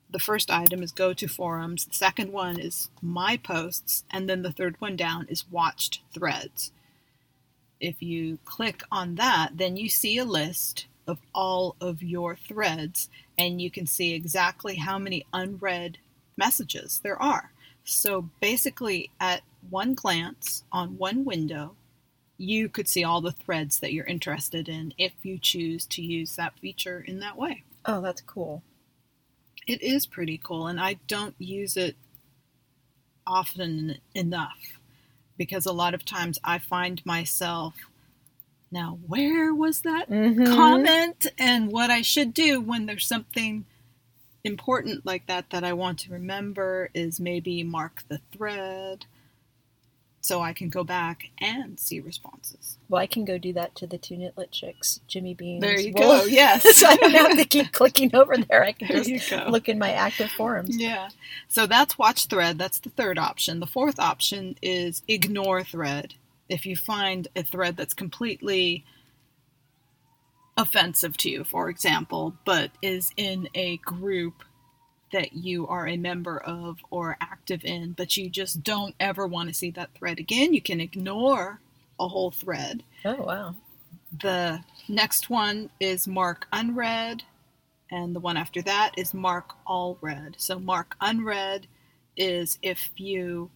The first item is go to forums, the second one is my posts, and then the third one down is watched threads. If you click on that, then you see a list of all of your threads, and you can see exactly how many unread messages there are. So basically, at one glance, on one window, you could see all the threads that you're interested in if you choose to use that feature in that way. Oh, that's cool. It is pretty cool, and I don't use it often enough because a lot of times I find myself, now where was that mm-hmm. comment and what I should do when there's something important like that that I want to remember is maybe mark the thread so I can go back and see responses. Well, I can go do that to the two Knitlet Chicks, Jimmy Beans. There you Wool. Go, yes. So I don't have to keep clicking over there. I can there just look in my active forums. Yeah. So that's watch thread. That's the third option. The fourth option is ignore thread. If you find a thread that's completely offensive to you, for example, but is in a group that you are a member of or active in, but you just don't ever want to see that thread again. You can ignore a whole thread. Oh, wow. The next one is mark unread, and the one after that is mark all read. So mark unread is if you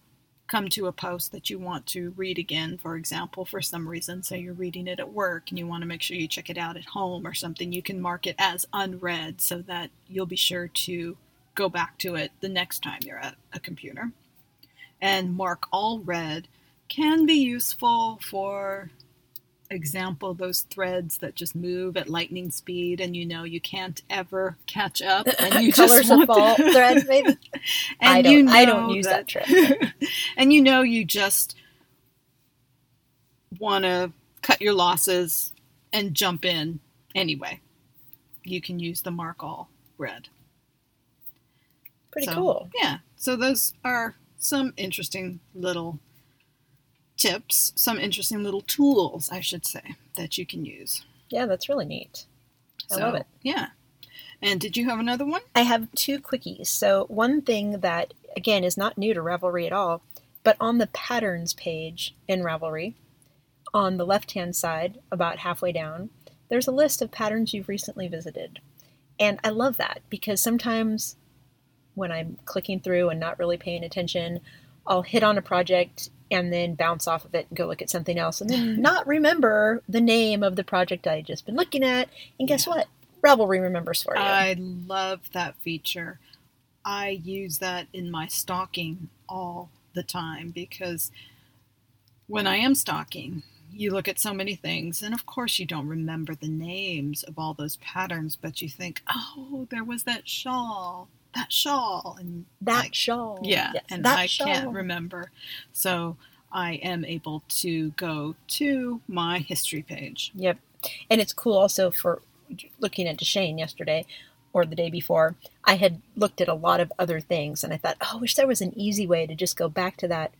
come to a post that you want to read again, for example, for some reason, so you're reading it at work and you want to make sure you check it out at home or something, you can mark it as unread so that you'll be sure to go back to it the next time you're at a computer. And mark all read can be useful for example, those threads that just move at lightning speed and you know you can't ever catch up and you colors just want fall to... threads maybe. And I don't, you know I don't use that, that trick. And you know you just want to cut your losses and jump in anyway. You can use the mark all read. Pretty so, cool. Yeah. So those are some interesting little tips, some interesting little tools, I should say, that you can use. Yeah, that's really neat. I so, love it. Yeah. And did you have another one? I have two quickies. So one thing that, again, is not new to Ravelry at all, but on the patterns page in Ravelry, on the left-hand side, about halfway down, there's a list of patterns you've recently visited. And I love that because sometimes... when I'm clicking through and not really paying attention, I'll hit on a project and then bounce off of it and go look at something else and then not remember the name of the project I had just been looking at. And guess yeah. what? Ravelry remembers for you. I love that feature. I use that in my stocking all the time because when I am stocking, you look at so many things, and of course you don't remember the names of all those patterns, but you think, oh, there was that shawl, that shawl, and that I, shawl. Yeah, yes, and I shawl. Can't remember. So I am able to go to my history page. Yep. And it's cool also for looking at Deschain yesterday or the day before. I had looked at a lot of other things, and I thought, oh, I wish there was an easy way to just go back to that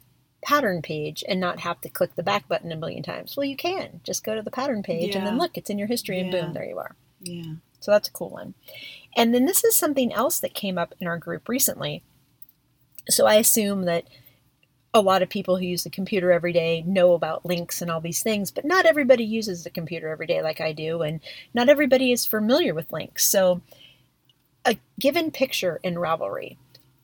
pattern page and not have to click the back button a million times. Well, you can just go to the pattern page yeah. and then look, it's in your history yeah. and boom, there you are. Yeah. So that's a cool one. And then this is something else that came up in our group recently. So I assume that a lot of people who use the computer every day know about links and all these things, but not everybody uses the computer every day like I do. And not everybody is familiar with links. So a given picture in Ravelry,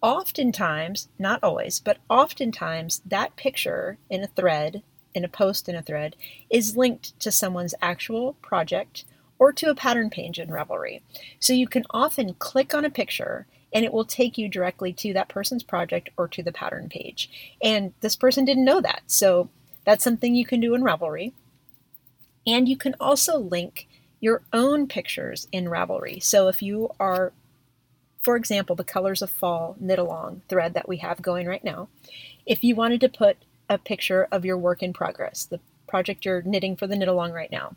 oftentimes, not always, but oftentimes that picture in a thread, in a post in a thread, is linked to someone's actual project or to a pattern page in Ravelry. So you can often click on a picture and it will take you directly to that person's project or to the pattern page. And this person didn't know that. So that's something you can do in Ravelry. And you can also link your own pictures in Ravelry. So if you are, for example, the Colors of Fall knit-along thread that we have going right now, if you wanted to put a picture of your work in progress, the project you're knitting for the knit-along right now,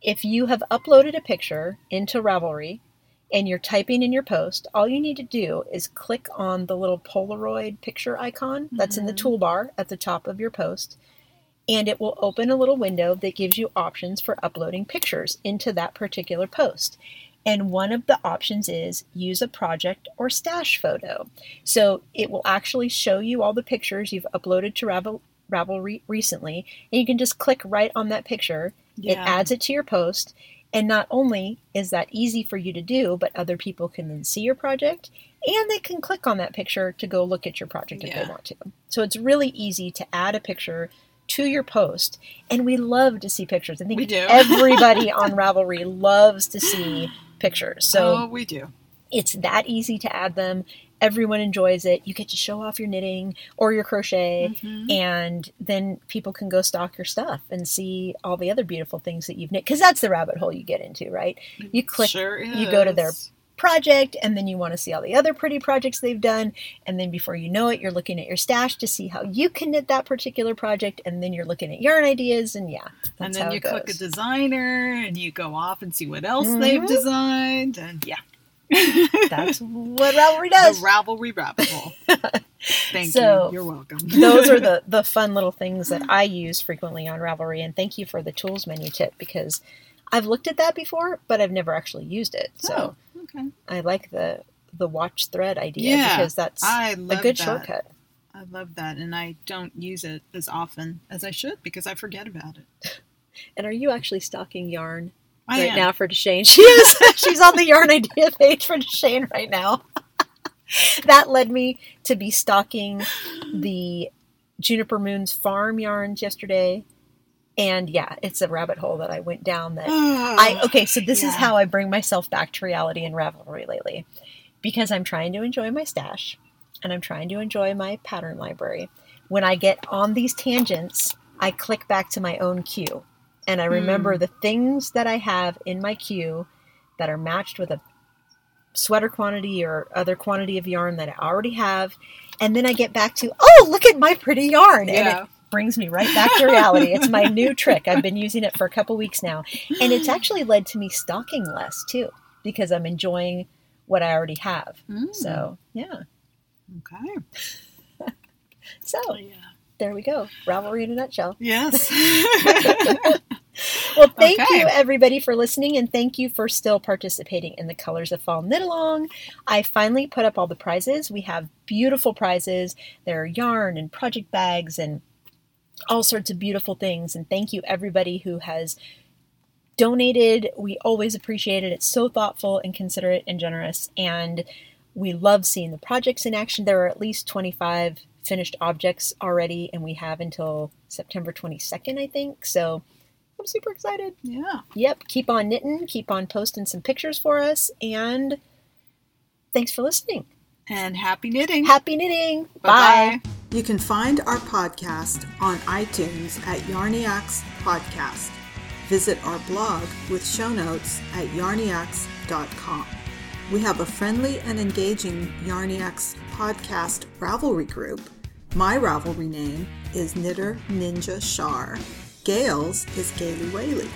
if you have uploaded a picture into Ravelry and you're typing in your post, all you need to do is click on the little Polaroid picture icon that's mm-hmm. in the toolbar at the top of your post, and it will open a little window that gives you options for uploading pictures into that particular post. And one of the options is use a project or stash photo. So it will actually show you all the pictures you've uploaded to Ravel, Ravelry recently, and you can just click right on that picture. Yeah. It adds it to your post. And not only is that easy for you to do, but other people can then see your project and they can click on that picture to go look at your project yeah. if they want to. So it's really easy to add a picture to your post, and we love to see pictures. I think we do. Everybody on Ravelry loves to see pictures. So oh, we do. It's that easy to add them. Everyone enjoys it. You get to show off your knitting or your crochet, mm-hmm. and then people can go stock your stuff and see all the other beautiful things that you've knit. Because that's the rabbit hole you get into, right? You click, sure is. You go to their project, and then you want to see all the other pretty projects they've done, and then before you know it, you're looking at your stash to see how you can knit that particular project, and then you're looking at yarn ideas, and yeah, that's and then how you goes. Click a designer, and you go off and see what else mm-hmm. they've designed, and yeah, that's what Ravelry does. The Ravelry rabbit hole. Thank so, you. You're welcome. Those are the the fun little things that I use frequently on Ravelry, and thank you for the tools menu tip because I've looked at that before, but I've never actually used it. So oh, okay. I like the the watch thread idea yeah, because that's I love a good that. Shortcut. I love that, and I don't use it as often as I should because I forget about it. And are you actually stocking yarn I right am. Now for Deschain? She is. She's on the yarn idea page for Deschain right now. That led me to be stocking the Juniper Moon's Farm yarns yesterday. And yeah, it's a rabbit hole that I went down that oh, I, okay, so this yeah. is how I bring myself back to reality and Ravelry lately, because I'm trying to enjoy my stash and I'm trying to enjoy my pattern library. When I get on these tangents, I click back to my own queue and I remember mm. the things that I have in my queue that are matched with a sweater quantity or other quantity of yarn that I already have. And then I get back to, oh, look at my pretty yarn. Yeah. And it, brings me right back to reality. It's my new trick. I've been using it for a couple weeks now. And it's actually led to me stocking less too, because I'm enjoying what I already have. Mm. So yeah. Okay. So oh, yeah. there we go. Ravelry in a nutshell. Yes. Well, thank okay. you everybody for listening, and thank you for still participating in the Colors of Fall Knit Along. I finally put up all the prizes. We have beautiful prizes. There are yarn and project bags and all sorts of beautiful things. And thank you everybody who has donated. We always appreciate it. It's so thoughtful and considerate and generous. And We love seeing the projects in action. There are at least twenty-five finished objects already, and we have until September twenty-second, I think. So I'm super excited. Yeah. Yep. Keep on knitting. Keep on posting some pictures for us. And thanks for listening. And happy knitting. Happy knitting. Bye-bye. Bye. You can find our podcast on iTunes at Yarniacs Podcast. Visit our blog with show notes at yarniacs dot com. We have a friendly and engaging Yarniacs Podcast Ravelry group. My Ravelry name is Knitter Ninja Shar. Gail's is Gaily Whaley.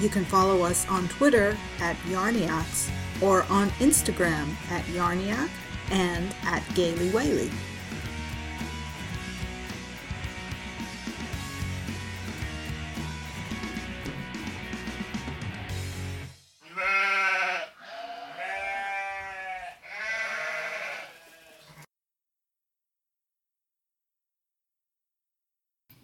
You can follow us on Twitter at Yarniacs or on Instagram at Yarniac and at Gaily Whaley.